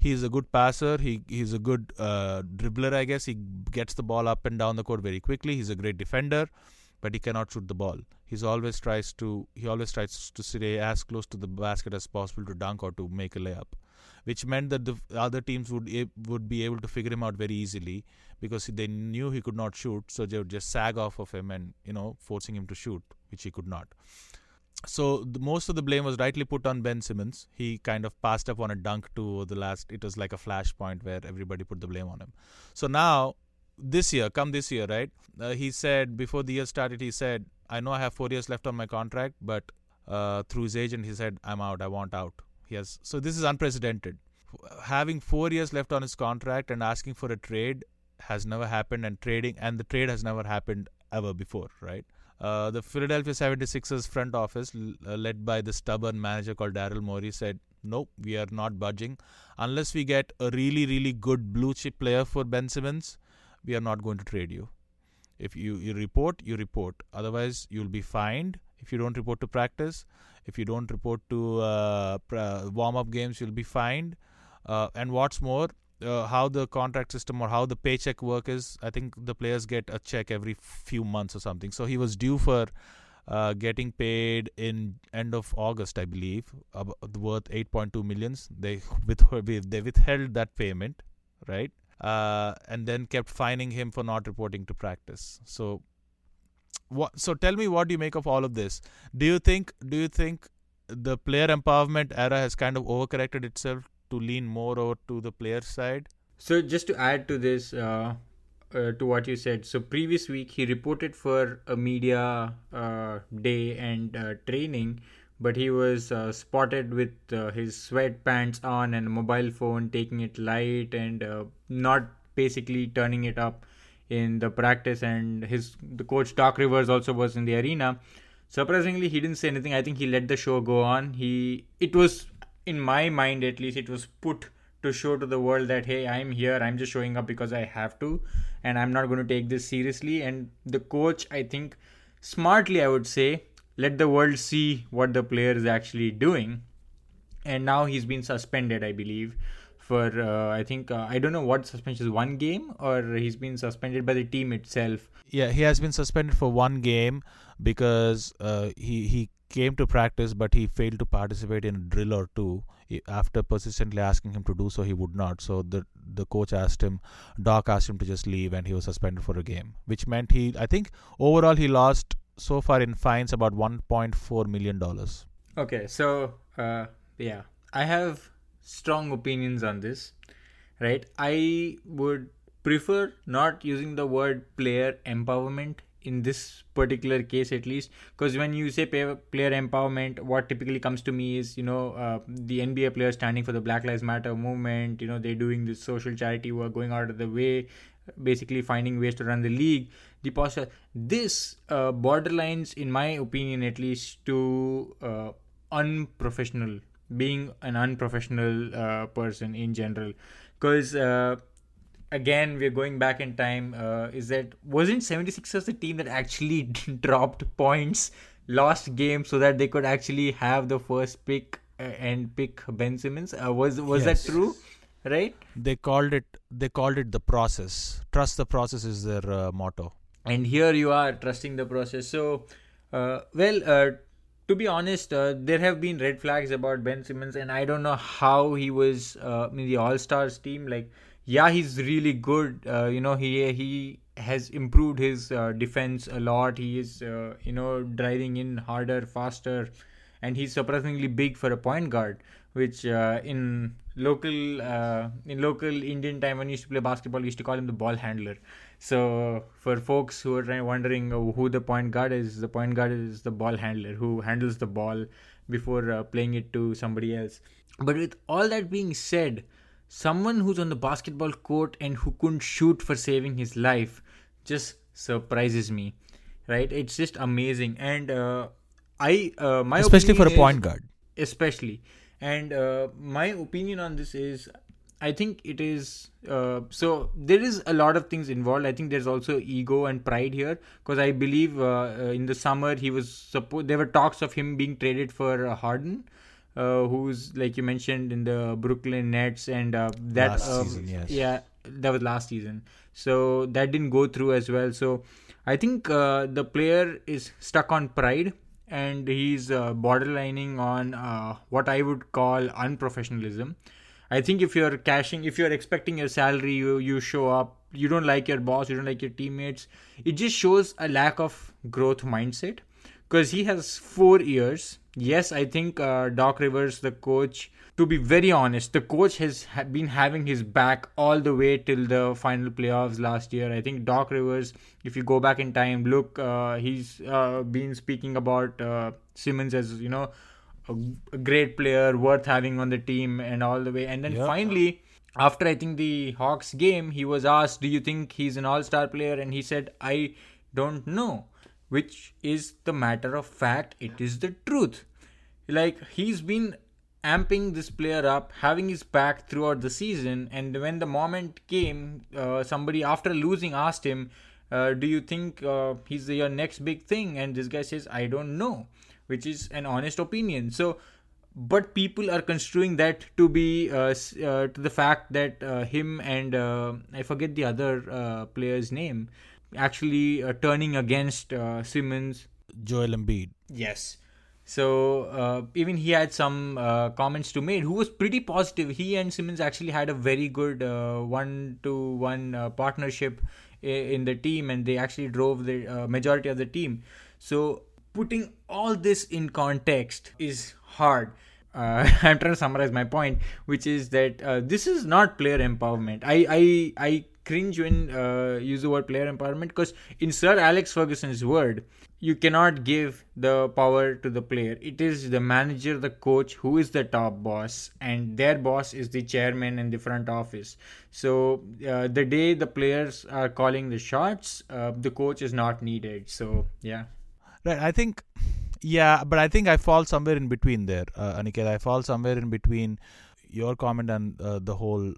a good passer. He's a good dribbler, I guess. He gets the ball up and down the court very quickly. He's a great defender, but he cannot shoot the ball. He always tries to stay as close to the basket as possible to dunk or to make a layup, which meant that the other teams would be able to figure him out very easily because they knew he could not shoot, so they would just sag off of him and, forcing him to shoot, which he could not. So most of the blame was rightly put on Ben Simmons. He kind of passed up on a dunk to the last. It was like a flashpoint where everybody put the blame on him. So now, this year, right? He said, before the year started, he said, I know I have 4 years left on my contract, but through his agent, he said, I'm out. I want out. Yes. So this is unprecedented. Having 4 years left on his contract and asking for a trade has never happened, and the trade has never happened ever before, right? The Philadelphia 76ers front office, led by the stubborn manager called Daryl Morey, said, nope, we are not budging. Unless we get a really, really good blue chip player for Ben Simmons, we are not going to trade you. If you report, you report. Otherwise, you'll be fined. If you don't report to practice, if you don't report to warm-up games, you'll be fined. And what's more, how the contract system or how the paycheck work is, I think the players get a check every few months or something. So he was due for getting paid in end of August, I believe, worth $8.2 million. They withheld that payment, right? And then kept fining him for not reporting to practice. So tell me, what do you make of all of this? Do you think the player empowerment era has kind of overcorrected itself to lean more over to the player side? So just to add to this, to what you said, so previous week he reported for a media day and training, but he was spotted with his sweatpants on and a mobile phone, taking it light and not basically turning it up in the practice. And the coach Doc Rivers also was in the arena. Surprisingly, he didn't say anything. I think he let the show go on. It was, in my mind at least, it was put to show to the world that, hey, I'm here, I'm just showing up because I have to, and I'm not going to take this seriously. And the coach, I think, smartly, I would say, let the world see what the player is actually doing. And now he's been suspended, I believe, for, I think, I don't know what suspension is, one game, or he's been suspended by the team itself. Yeah, he has been suspended for one game because he came to practice, but he failed to participate in a drill or two. After persistently asking him to do so, he would not. So the coach asked him to just leave, and he was suspended for a game, which meant overall he lost so far in fines about $1.4 million. Okay, so yeah, I have strong opinions on this, right? I would prefer not using the word player empowerment in this particular case, at least, because when you say player empowerment, what typically comes to me is, the NBA players standing for the Black Lives Matter movement, they're doing this social charity work, going out of the way, basically finding ways to run the league. The posture, this borderlines, in my opinion at least, to unprofessional, being an unprofessional person in general, because again, we're going back in time. Wasn't 76ers the team that actually dropped points, lost games so that they could actually have the first pick and pick Ben Simmons? Was that true? Right? They called it the process. Trust the process is their motto. And here you are, trusting the process. So, to be honest, there have been red flags about Ben Simmons, and I don't know how he was in the All-Stars team. Like, yeah, he's really good. He has improved his defense a lot. He is, driving in harder, faster, and he's surprisingly big for a point guard, which in local Indian time, when you used to play basketball, we used to call him the ball handler. So for folks who are wondering who the point guard is the ball handler who handles the ball before playing it to somebody else. But with all that being said, someone who's on the basketball court and who couldn't shoot for saving his life just surprises me, right? It's just amazing. And my especially for a point guard, especially. And my opinion on this is, I think it is, so there is a lot of things involved. I think there's also ego and pride here, because I believe in the summer he was there were talks of him being traded for Harden, who's, like you mentioned, in the Brooklyn Nets, and that last season, yes. Yeah, that was last season. So that didn't go through as well. So I think the player is stuck on pride, and he's borderlining on what I would call unprofessionalism. I think if you're expecting your salary, you show up, you don't like your boss, you don't like your teammates. It just shows a lack of growth mindset, because he has 4 years. Yes, I think Doc Rivers, the coach, to be very honest, the coach has been having his back all the way till the final playoffs last year. I think Doc Rivers, if you go back in time, look, he's been speaking about Simmons as, a great player worth having on the team and all the way. And then finally, after I think the Hawks game, he was asked, do you think he's an all-star player? And he said, I don't know, which is the matter of fact. It is the truth. Like, he's been amping this player up, having his back throughout the season. And when the moment came, somebody after losing asked him, do you think he's your next big thing? And this guy says, I don't know, which is an honest opinion. So, but people are construing that to be to the fact that him and I forget the other player's name, actually turning against Simmons. Joel Embiid. Yes. So even he had some comments to make, who was pretty positive. He and Simmons actually had a very good one-to-one partnership in the team, and they actually drove the majority of the team. So putting all this in context is hard. I'm trying to summarize my point, which is that this is not player empowerment. I cringe when use the word player empowerment, because in Sir Alex Ferguson's word, you cannot give the power to the player. It is the manager, the coach, who is the top boss, and their boss is the chairman and the front office. So the day the players are calling the shots, the coach is not needed. So, yeah. Right, I think, yeah, but I think I fall somewhere in between there, Aniket. I fall somewhere in between your comment and the whole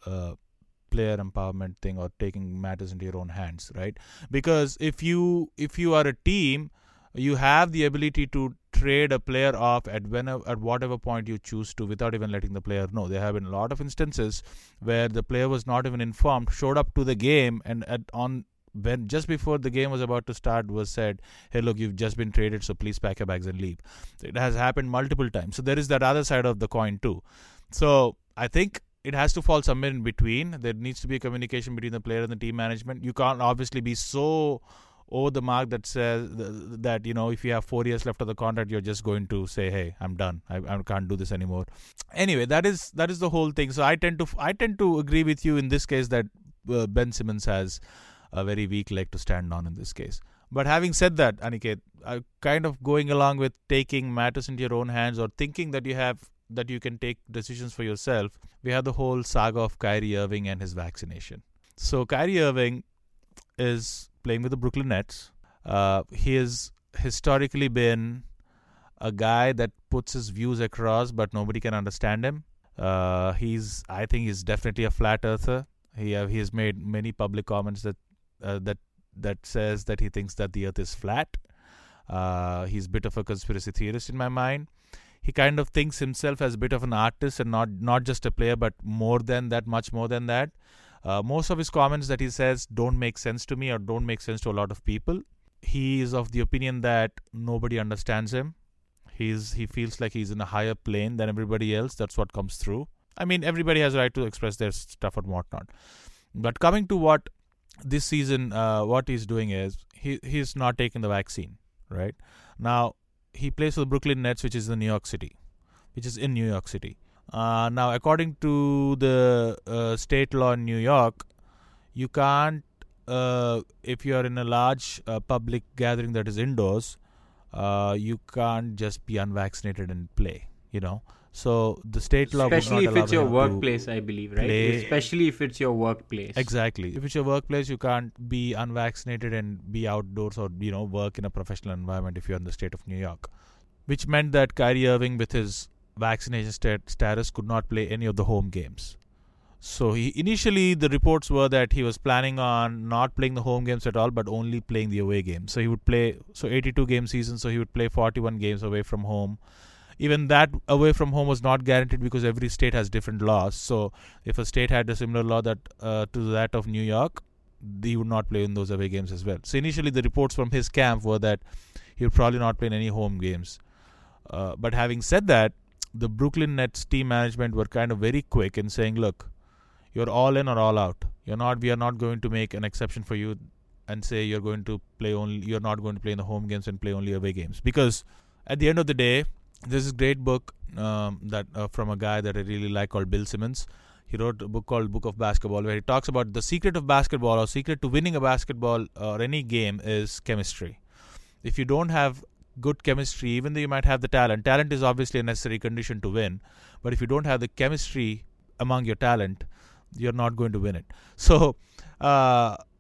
player empowerment thing, or taking matters into your own hands, right? Because if you are a team, you have the ability to trade a player off at whatever point you choose to, without even letting the player know. There have been a lot of instances where the player was not even informed, showed up to the game, and when just before the game was about to start was said, hey, look, you've just been traded, so please pack your bags and leave. It has happened multiple times. So there is that other side of the coin too. So I think it has to fall somewhere in between. There needs to be a communication between the player and the team management. You can't obviously be so over the mark that says that, if you have 4 years left of the contract, you're just going to say, hey, I'm done. I can't do this anymore. Anyway, that is the whole thing. So I tend to agree with you in this case that Ben Simmons has a very weak leg to stand on in this case. But having said that, Aniket, kind of going along with taking matters into your own hands, or thinking that you can take decisions for yourself, we have the whole saga of Kyrie Irving and his vaccination. So Kyrie Irving is playing with the Brooklyn Nets. He has historically been a guy that puts his views across, but nobody can understand him. I think he's definitely a flat earther. He has made many public comments that says that he thinks that the earth is flat. He's a bit of a conspiracy theorist in my mind. He kind of thinks himself as a bit of an artist and not just a player, but more than that, much more than that. Most of his comments that he says don't make sense to me, or don't make sense to a lot of people. He is of the opinion that nobody understands him. He feels like he's in a higher plane than everybody else. That's what comes through. I mean, everybody has a right to express their stuff and whatnot. But coming to what this season, what he's doing is he's not taking the vaccine, right? Now, he plays for the Brooklyn Nets, which is in New York City. Now, according to the state law in New York, you can't if you are in a large public gathering that is indoors, you can't just be unvaccinated and play, you know. So the state law would not allow you to play. Especially if it's your workplace, I believe, right? Especially if it's your workplace. Exactly. If it's your workplace, you can't be unvaccinated and be outdoors or, you know, work in a professional environment if you're in the state of New York. Which meant that Kyrie Irving, with his vaccination status, could not play any of the home games. So he initially, the reports were that he was planning on not playing the home games at all, but only playing the away games. So he would play, so 82 game season, so he would play 41 games away from home. Even that away from home was not guaranteed because every state has different laws. So if a state had a similar law that to that of New York, he would not play in those away games as well. So initially the reports from his camp were that he would probably not play in any home games. But having said that, the Brooklyn Nets team management were kind of very quick in saying, look, you're all in or all out. You're not. We are not going to make an exception for you and say you're going to play only. You're not going to play in the home games and play only away games. Because at the end of the day, there's this great book that from a guy that I really like called Bill Simmons. He wrote a book called Book of Basketball where he talks about the secret of basketball or secret to winning a basketball or any game is chemistry. If you don't have good chemistry, even though you might have the talent, talent is obviously a necessary condition to win. But if you don't have the chemistry among your talent, you're not going to win it. So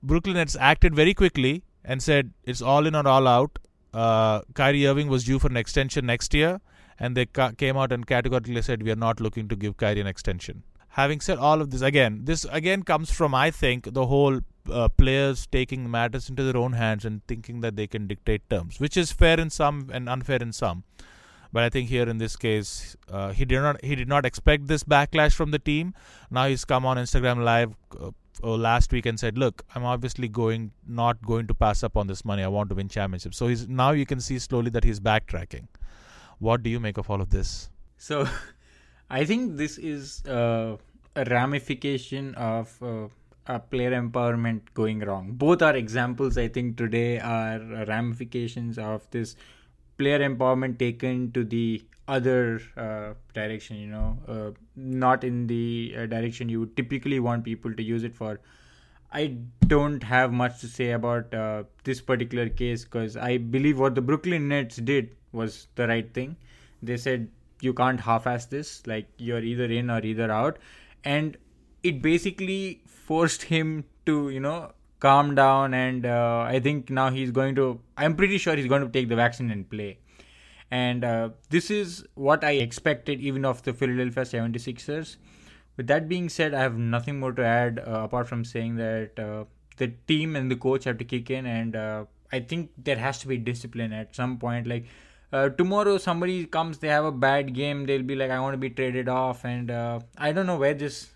Brooklyn Nets acted very quickly and said it's all in or all out. Kyrie Irving was due for an extension next year, and they came out and categorically said we are not looking to give Kyrie an extension. Having said all of this again comes from, I think, the whole players taking matters into their own hands and thinking that they can dictate terms, which is fair in some and unfair in some. But I think here in this case, he did not expect this backlash from the team. Now he's come on Instagram Live last week and said, "Look, I'm obviously not going to pass up on this money. I want to win championships." So he's now you can see slowly that he's backtracking. What do you make of all of this? So, I think this is a ramification of a player empowerment going wrong. Both our examples, I think, today are ramifications of this player empowerment taken to the other direction, you know, not in the direction you would typically want people to use it for. I don't have much to say about this particular case because I believe what the Brooklyn Nets did was the right thing. They said, you can't half-ass this, like you're either in or either out. And it basically forced him to, you know, calm down, and I think now I'm pretty sure he's going to take the vaccine and play. And this is what I expected even of the Philadelphia 76ers. With that being said, I have nothing more to add apart from saying that the team and the coach have to kick in, and I think there has to be discipline at some point. Like tomorrow somebody comes, they have a bad game, they'll be like, I want to be traded off, and I don't know where this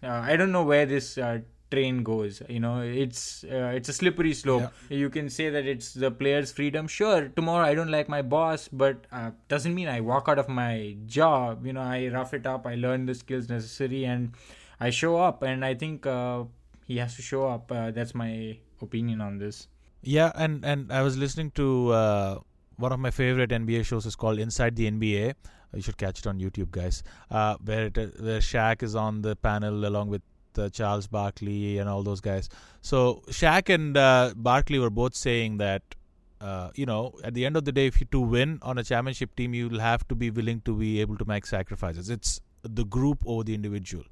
train goes, you know. It's a slippery slope. Yeah. You can say that it's the player's freedom. Sure, tomorrow I don't like my boss, but doesn't mean I walk out of my job. You know, I rough it up, I learn the skills necessary, and I show up. And I think he has to show up. That's my opinion on this. Yeah, and I was listening to one of my favorite NBA shows is called Inside the NBA. You should catch it on YouTube, guys. Where Shaq is on the panel along with Charles Barkley and all those guys. So Shaq and Barkley were both saying that, you know, at the end of the day, if you to win on a championship team, you will have to be willing to be able to make sacrifices. It's the group over the individual.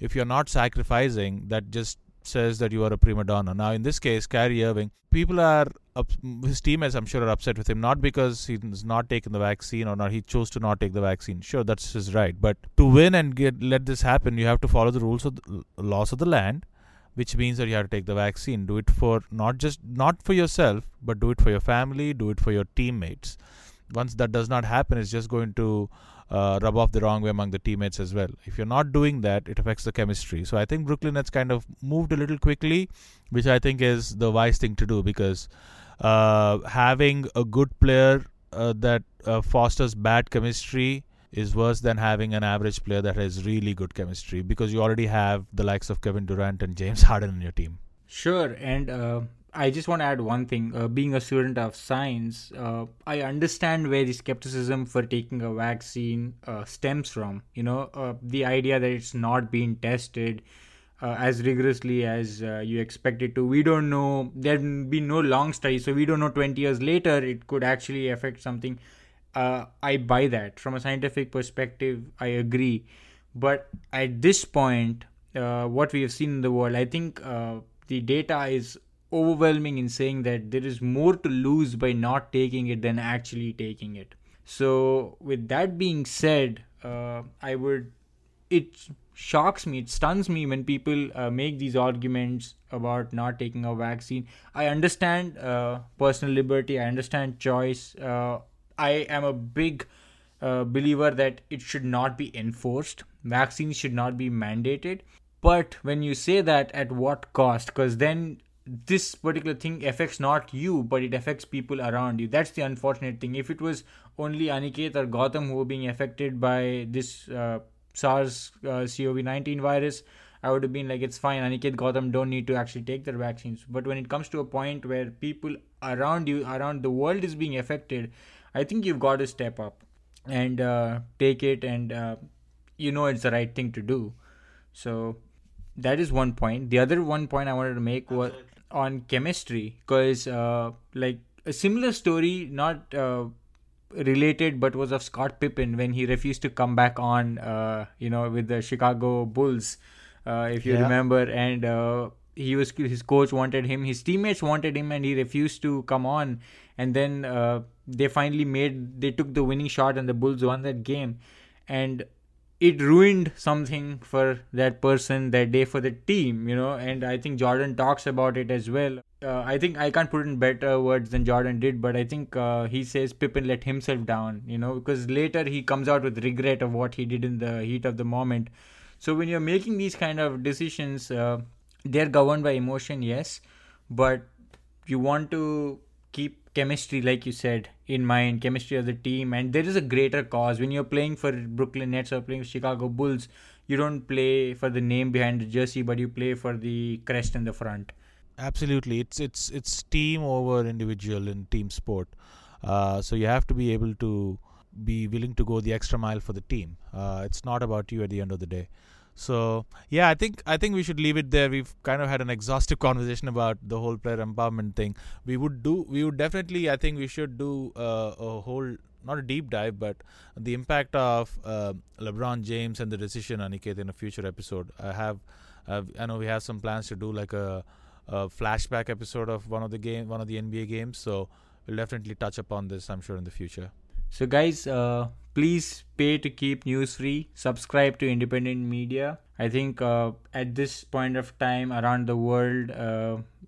If you're not sacrificing, that just says that you are a prima donna. Now, in this case, Kyrie Irving, his teammates, I'm sure, are upset with him, not because he's not taken the vaccine or not. He chose to not take the vaccine. Sure, that's his right. But to win and let this happen, you have to follow the rules of the laws of the land, which means that you have to take the vaccine. Do it for not for yourself, but do it for your family, do it for your teammates. Once that does not happen, it's just going to rub off the wrong way among the teammates as well. If you're not doing that, it affects the chemistry. So I think Brooklyn Nets kind of moved a little quickly, which I think is the wise thing to do, because having a good player that fosters bad chemistry is worse than having an average player that has really good chemistry, because you already have the likes of Kevin Durant and James Harden on your team. Sure, and I just want to add one thing. Being a student of science, I understand where the skepticism for taking a vaccine stems from. You know, the idea that it's not being tested, as rigorously as you expect it to. We don't know. There have been no long studies, so we don't know 20 years later it could actually affect something. I buy that. From a scientific perspective, I agree. But at this point, what we have seen in the world, I think the data is overwhelming in saying that there is more to lose by not taking it than actually taking it. So with that being said, it shocks me, it stuns me when people make these arguments about not taking a vaccine. I understand personal liberty, I understand choice. I am a big believer that it should not be enforced. Vaccines should not be mandated. But when you say that, at what cost? Because then this particular thing affects not you, but it affects people around you. That's the unfortunate thing. If it was only Aniket or Gautam who were being affected by this SARS-CoV-19 virus, I would have been like, it's fine, Aniket, Gautam don't need to actually take their vaccines. But when it comes to a point where people around you, around the world is being affected, I think you've got to step up and take it, and it's the right thing to do. So that is one point. The other one point I wanted to make was on chemistry, because like a similar story, not related, but was of Scott Pippen when he refused to come back on, with the Chicago Bulls, if you remember. And his coach wanted him, his teammates wanted him, and he refused to come on. And then they finally took the winning shot, and the Bulls won that game. And it ruined something for that person that day, for the team, and I think Jordan talks about it as well. I think I can't put it in better words than Jordan did, but I think he says Pippen let himself down, because later he comes out with regret of what he did in the heat of the moment. So when you're making these kind of decisions, they're governed by emotion, yes, but you want to keep chemistry, like you said, in mind, chemistry of the team. And there is a greater cause. When you're playing for Brooklyn Nets or playing for Chicago Bulls, you don't play for the name behind the jersey, but you play for the crest in the front. Absolutely. It's team over individual in team sport. So you have to be able to be willing to go the extra mile for the team. It's not about you at the end of the day. So, yeah, I think we should leave it there. We've kind of had an exhaustive conversation about the whole player empowerment thing. We should do a whole, not a deep dive, but the impact of LeBron James and the decision, Aniket, in a future episode. I know we have some plans to do like a flashback episode of one of the NBA games. So we'll definitely touch upon this, I'm sure, in the future. So guys, please pay to keep news free. Subscribe to independent media. I think at this point of time around the world,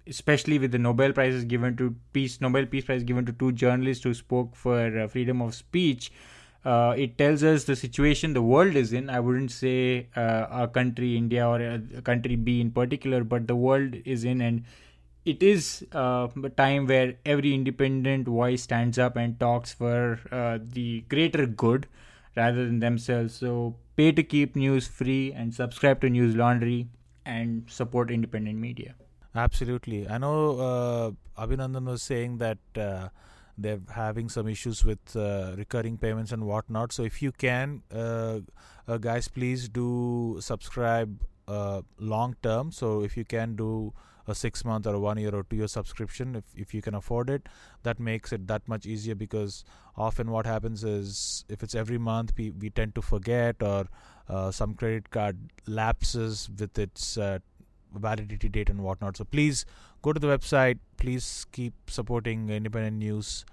especially with the Nobel Peace Prize given to two journalists who spoke for freedom of speech, it tells us the situation the world is in. I wouldn't say our country, India, or a country B in particular, but the world is in, and it is a time where every independent voice stands up and talks for the greater good rather than themselves. So pay to keep news free and subscribe to News Laundry and support independent media. Absolutely. I know Abhinandan was saying that they're having some issues with recurring payments and whatnot. So if you can, guys, please do subscribe long term. So if you can do a 6-month or a 1-year or 2-year subscription, if you can afford it, that makes it that much easier, because often what happens is if it's every month, we tend to forget, or some credit card lapses with its validity date and whatnot. So please go to the website. Please keep supporting independent news.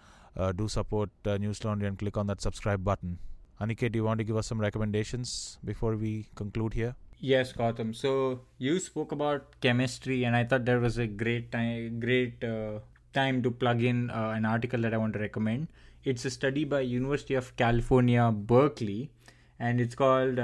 Do support News Laundry and click on that subscribe button. Aniket, do you want to give us some recommendations before we conclude here? Yes, Gautam. So you spoke about chemistry, and I thought that was a great time to plug in an article that I want to recommend. It's a study by University of California, Berkeley, and it's called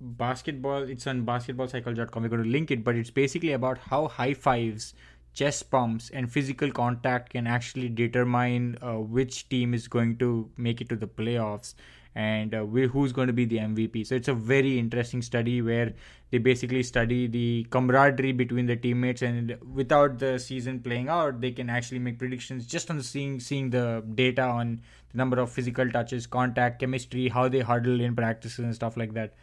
Basketball. It's on basketballcycle.com. We're going to link it, but it's basically about how high fives, chest pumps, and physical contact can actually determine which team is going to make it to the playoffs, and who's going to be the MVP. So it's a very interesting study where they basically study the camaraderie between the teammates, and without the season playing out, they can actually make predictions just on seeing the data on the number of physical touches, contact, chemistry, how they huddle in practices and stuff like that.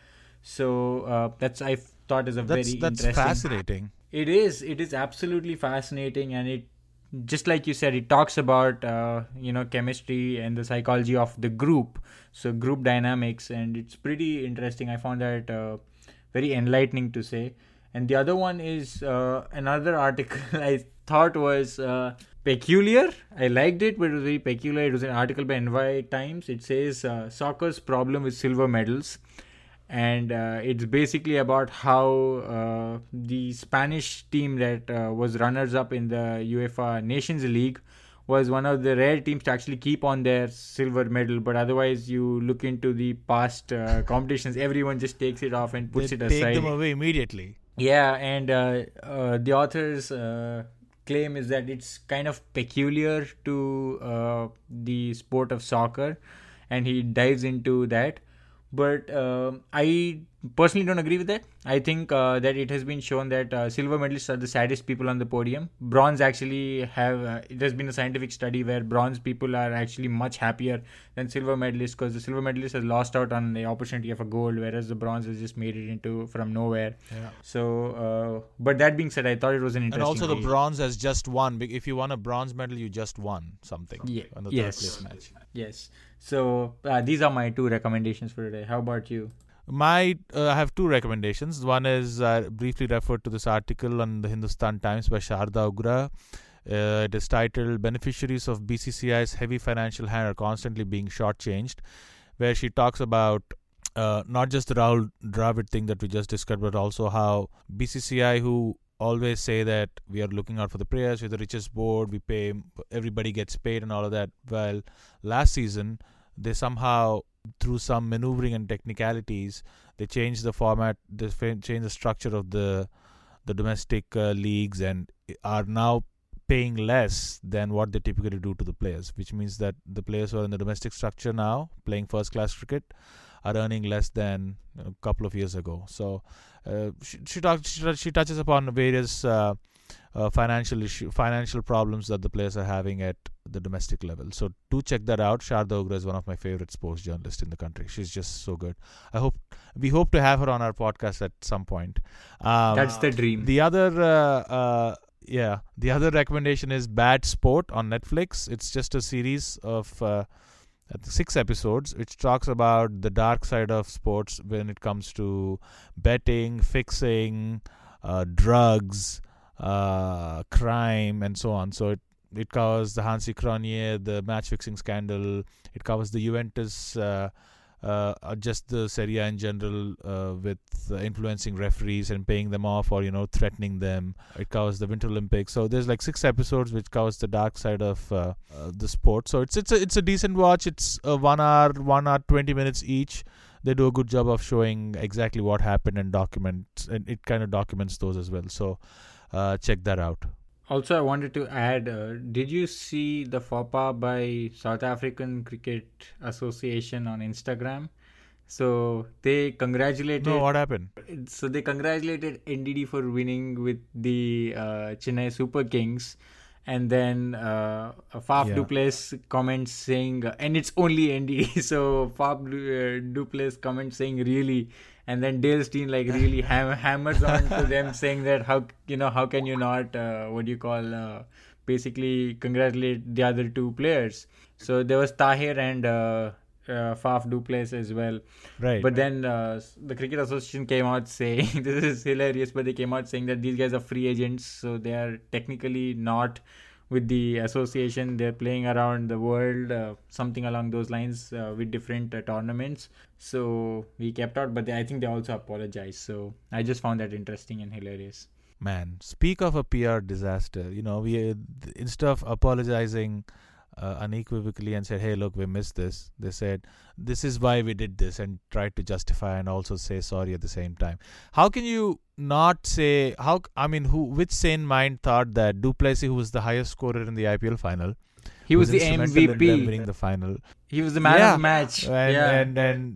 So that's I thought is a very interesting. That's fascinating. It is. It is absolutely fascinating, and it, just like you said, it talks about chemistry and the psychology of the group, so group dynamics, and it's pretty interesting. I found that very enlightening, to say. And the other one is another article I thought was peculiar. I liked it, but it was very peculiar. It was an article by NY Times. It says soccer's problem with silver medals. And it's basically about how the Spanish team that was runners-up in the UEFA Nations League was one of the rare teams to actually keep on their silver medal. But otherwise, you look into the past competitions, everyone just takes it off and puts it aside. They take them away immediately. Yeah, and the author's claim is that it's kind of peculiar to the sport of soccer, and he dives into that. But I personally don't agree with that. I think that it has been shown that silver medalists are the saddest people on the podium. Bronze actually have, there's been a scientific study where bronze people are actually much happier than silver medalists, because the silver medalist has lost out on the opportunity of a gold, whereas the bronze has just made it into from nowhere. Yeah. So, but that being said, I thought it was an interesting. And also the bronze has just won. If you won a bronze medal, you just won something. Yeah. On the third place match. Yes. So these are my two recommendations for today. How about you? I have two recommendations. One is I briefly referred to this article on the Hindustan Times by Sharda Ugra. It is titled "Beneficiaries of BCCI's Heavy Financial Hand Are Constantly Being Shortchanged," where she talks about not just the Rahul Dravid thing that we just discussed, but also how BCCI, who always say that we are looking out for the players, we're the richest board, we pay, everybody gets paid and all of that. Well, last season, they somehow, through some maneuvering and technicalities, they changed the format, they changed the structure of the domestic leagues, and are now paying less than what they typically do to the players, which means that the players who are in the domestic structure now, playing first-class cricket, are earning less than a couple of years ago. So she touches upon various financial problems that the players are having at the domestic level. So do check that out. Sharda Ugra is one of my favorite sports journalists in the country. She's just so good. We hope to have her on our podcast at some point. That's the dream. The other recommendation is Bad Sport on Netflix. It's just a series of 6 episodes, which talks about the dark side of sports when it comes to betting, fixing, drugs, crime, and so on. So it covers the Hansi Cronje, the match-fixing scandal. It covers the Juventus, just the Serie A in general, with influencing referees and paying them off or, threatening them. It covers the Winter Olympics. So there's 6 episodes which covers the dark side of the sport. So it's a decent watch. It's 1 hour, 20 minutes each. They do a good job of showing exactly what happened and it kind of documents those as well. So check that out. Also, I wanted to add, did you see the faux pas by South African Cricket Association on Instagram? So they congratulated... No, what happened? So they congratulated NDD for winning with the Chennai Super Kings. And then Faf Duplessis comments saying, and it's only NDD, so Faf Duplessis comments saying, really? And then Dale Steyn really hammers on to them, saying that how can you not basically congratulate the other two players? So there was Tahir and Faf du Plessis as well, right? But then the Cricket Association came out saying this is hilarious, but they came out saying that these guys are free agents, so they are technically not with the association. They're playing around the world, something along those lines, with different tournaments. So we kept out, but I think they also apologized. So I just found that interesting and hilarious. Man, speak of a PR disaster, we instead of apologizing unequivocally and said, hey, look, we missed this, they said, this is why we did this, and tried to justify and also say sorry at the same time. How can you not say, which sane mind thought that du Plessis, who was the highest scorer in the IPL final, he was the MVP winning the final, he was the man of the match, and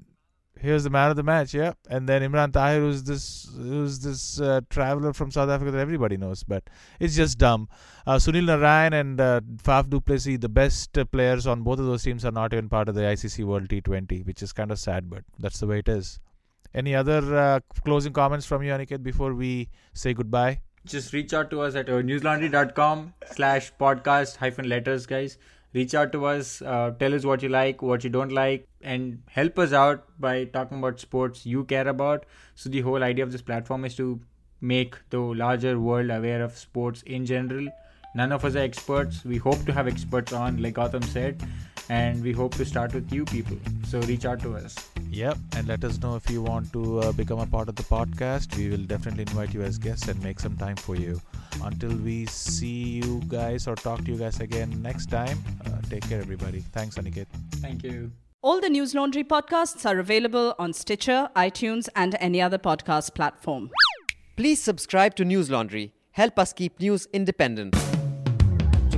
he was the man of the match, and then Imran Tahir, who's this traveler from South Africa that everybody knows, but it's just dumb. Sunil Narayan and Faf du Plessis, the best players on both of those teams, are not even part of the ICC World T20, which is kind of sad, but that's the way it is. Any other closing comments from you, Aniket, before we say goodbye? Just reach out to us at newslaundry.com/podcast-letters, guys. Reach out to us, tell us what you like, what you don't like, and help us out by talking about sports you care about. So the whole idea of this platform is to make the larger world aware of sports in general. None of us are experts. We hope to have experts on, like Gautam said, and we hope to start with you people. So reach out to us. Yep, and let us know if you want to become a part of the podcast. We will definitely invite you as guests and make some time for you. Until we see you guys or talk to you guys again next time, take care, everybody. Thanks, Aniket. Thank you. All the News Laundry podcasts are available on Stitcher, iTunes, and any other podcast platform. Please subscribe to News Laundry. Help us keep news independent. To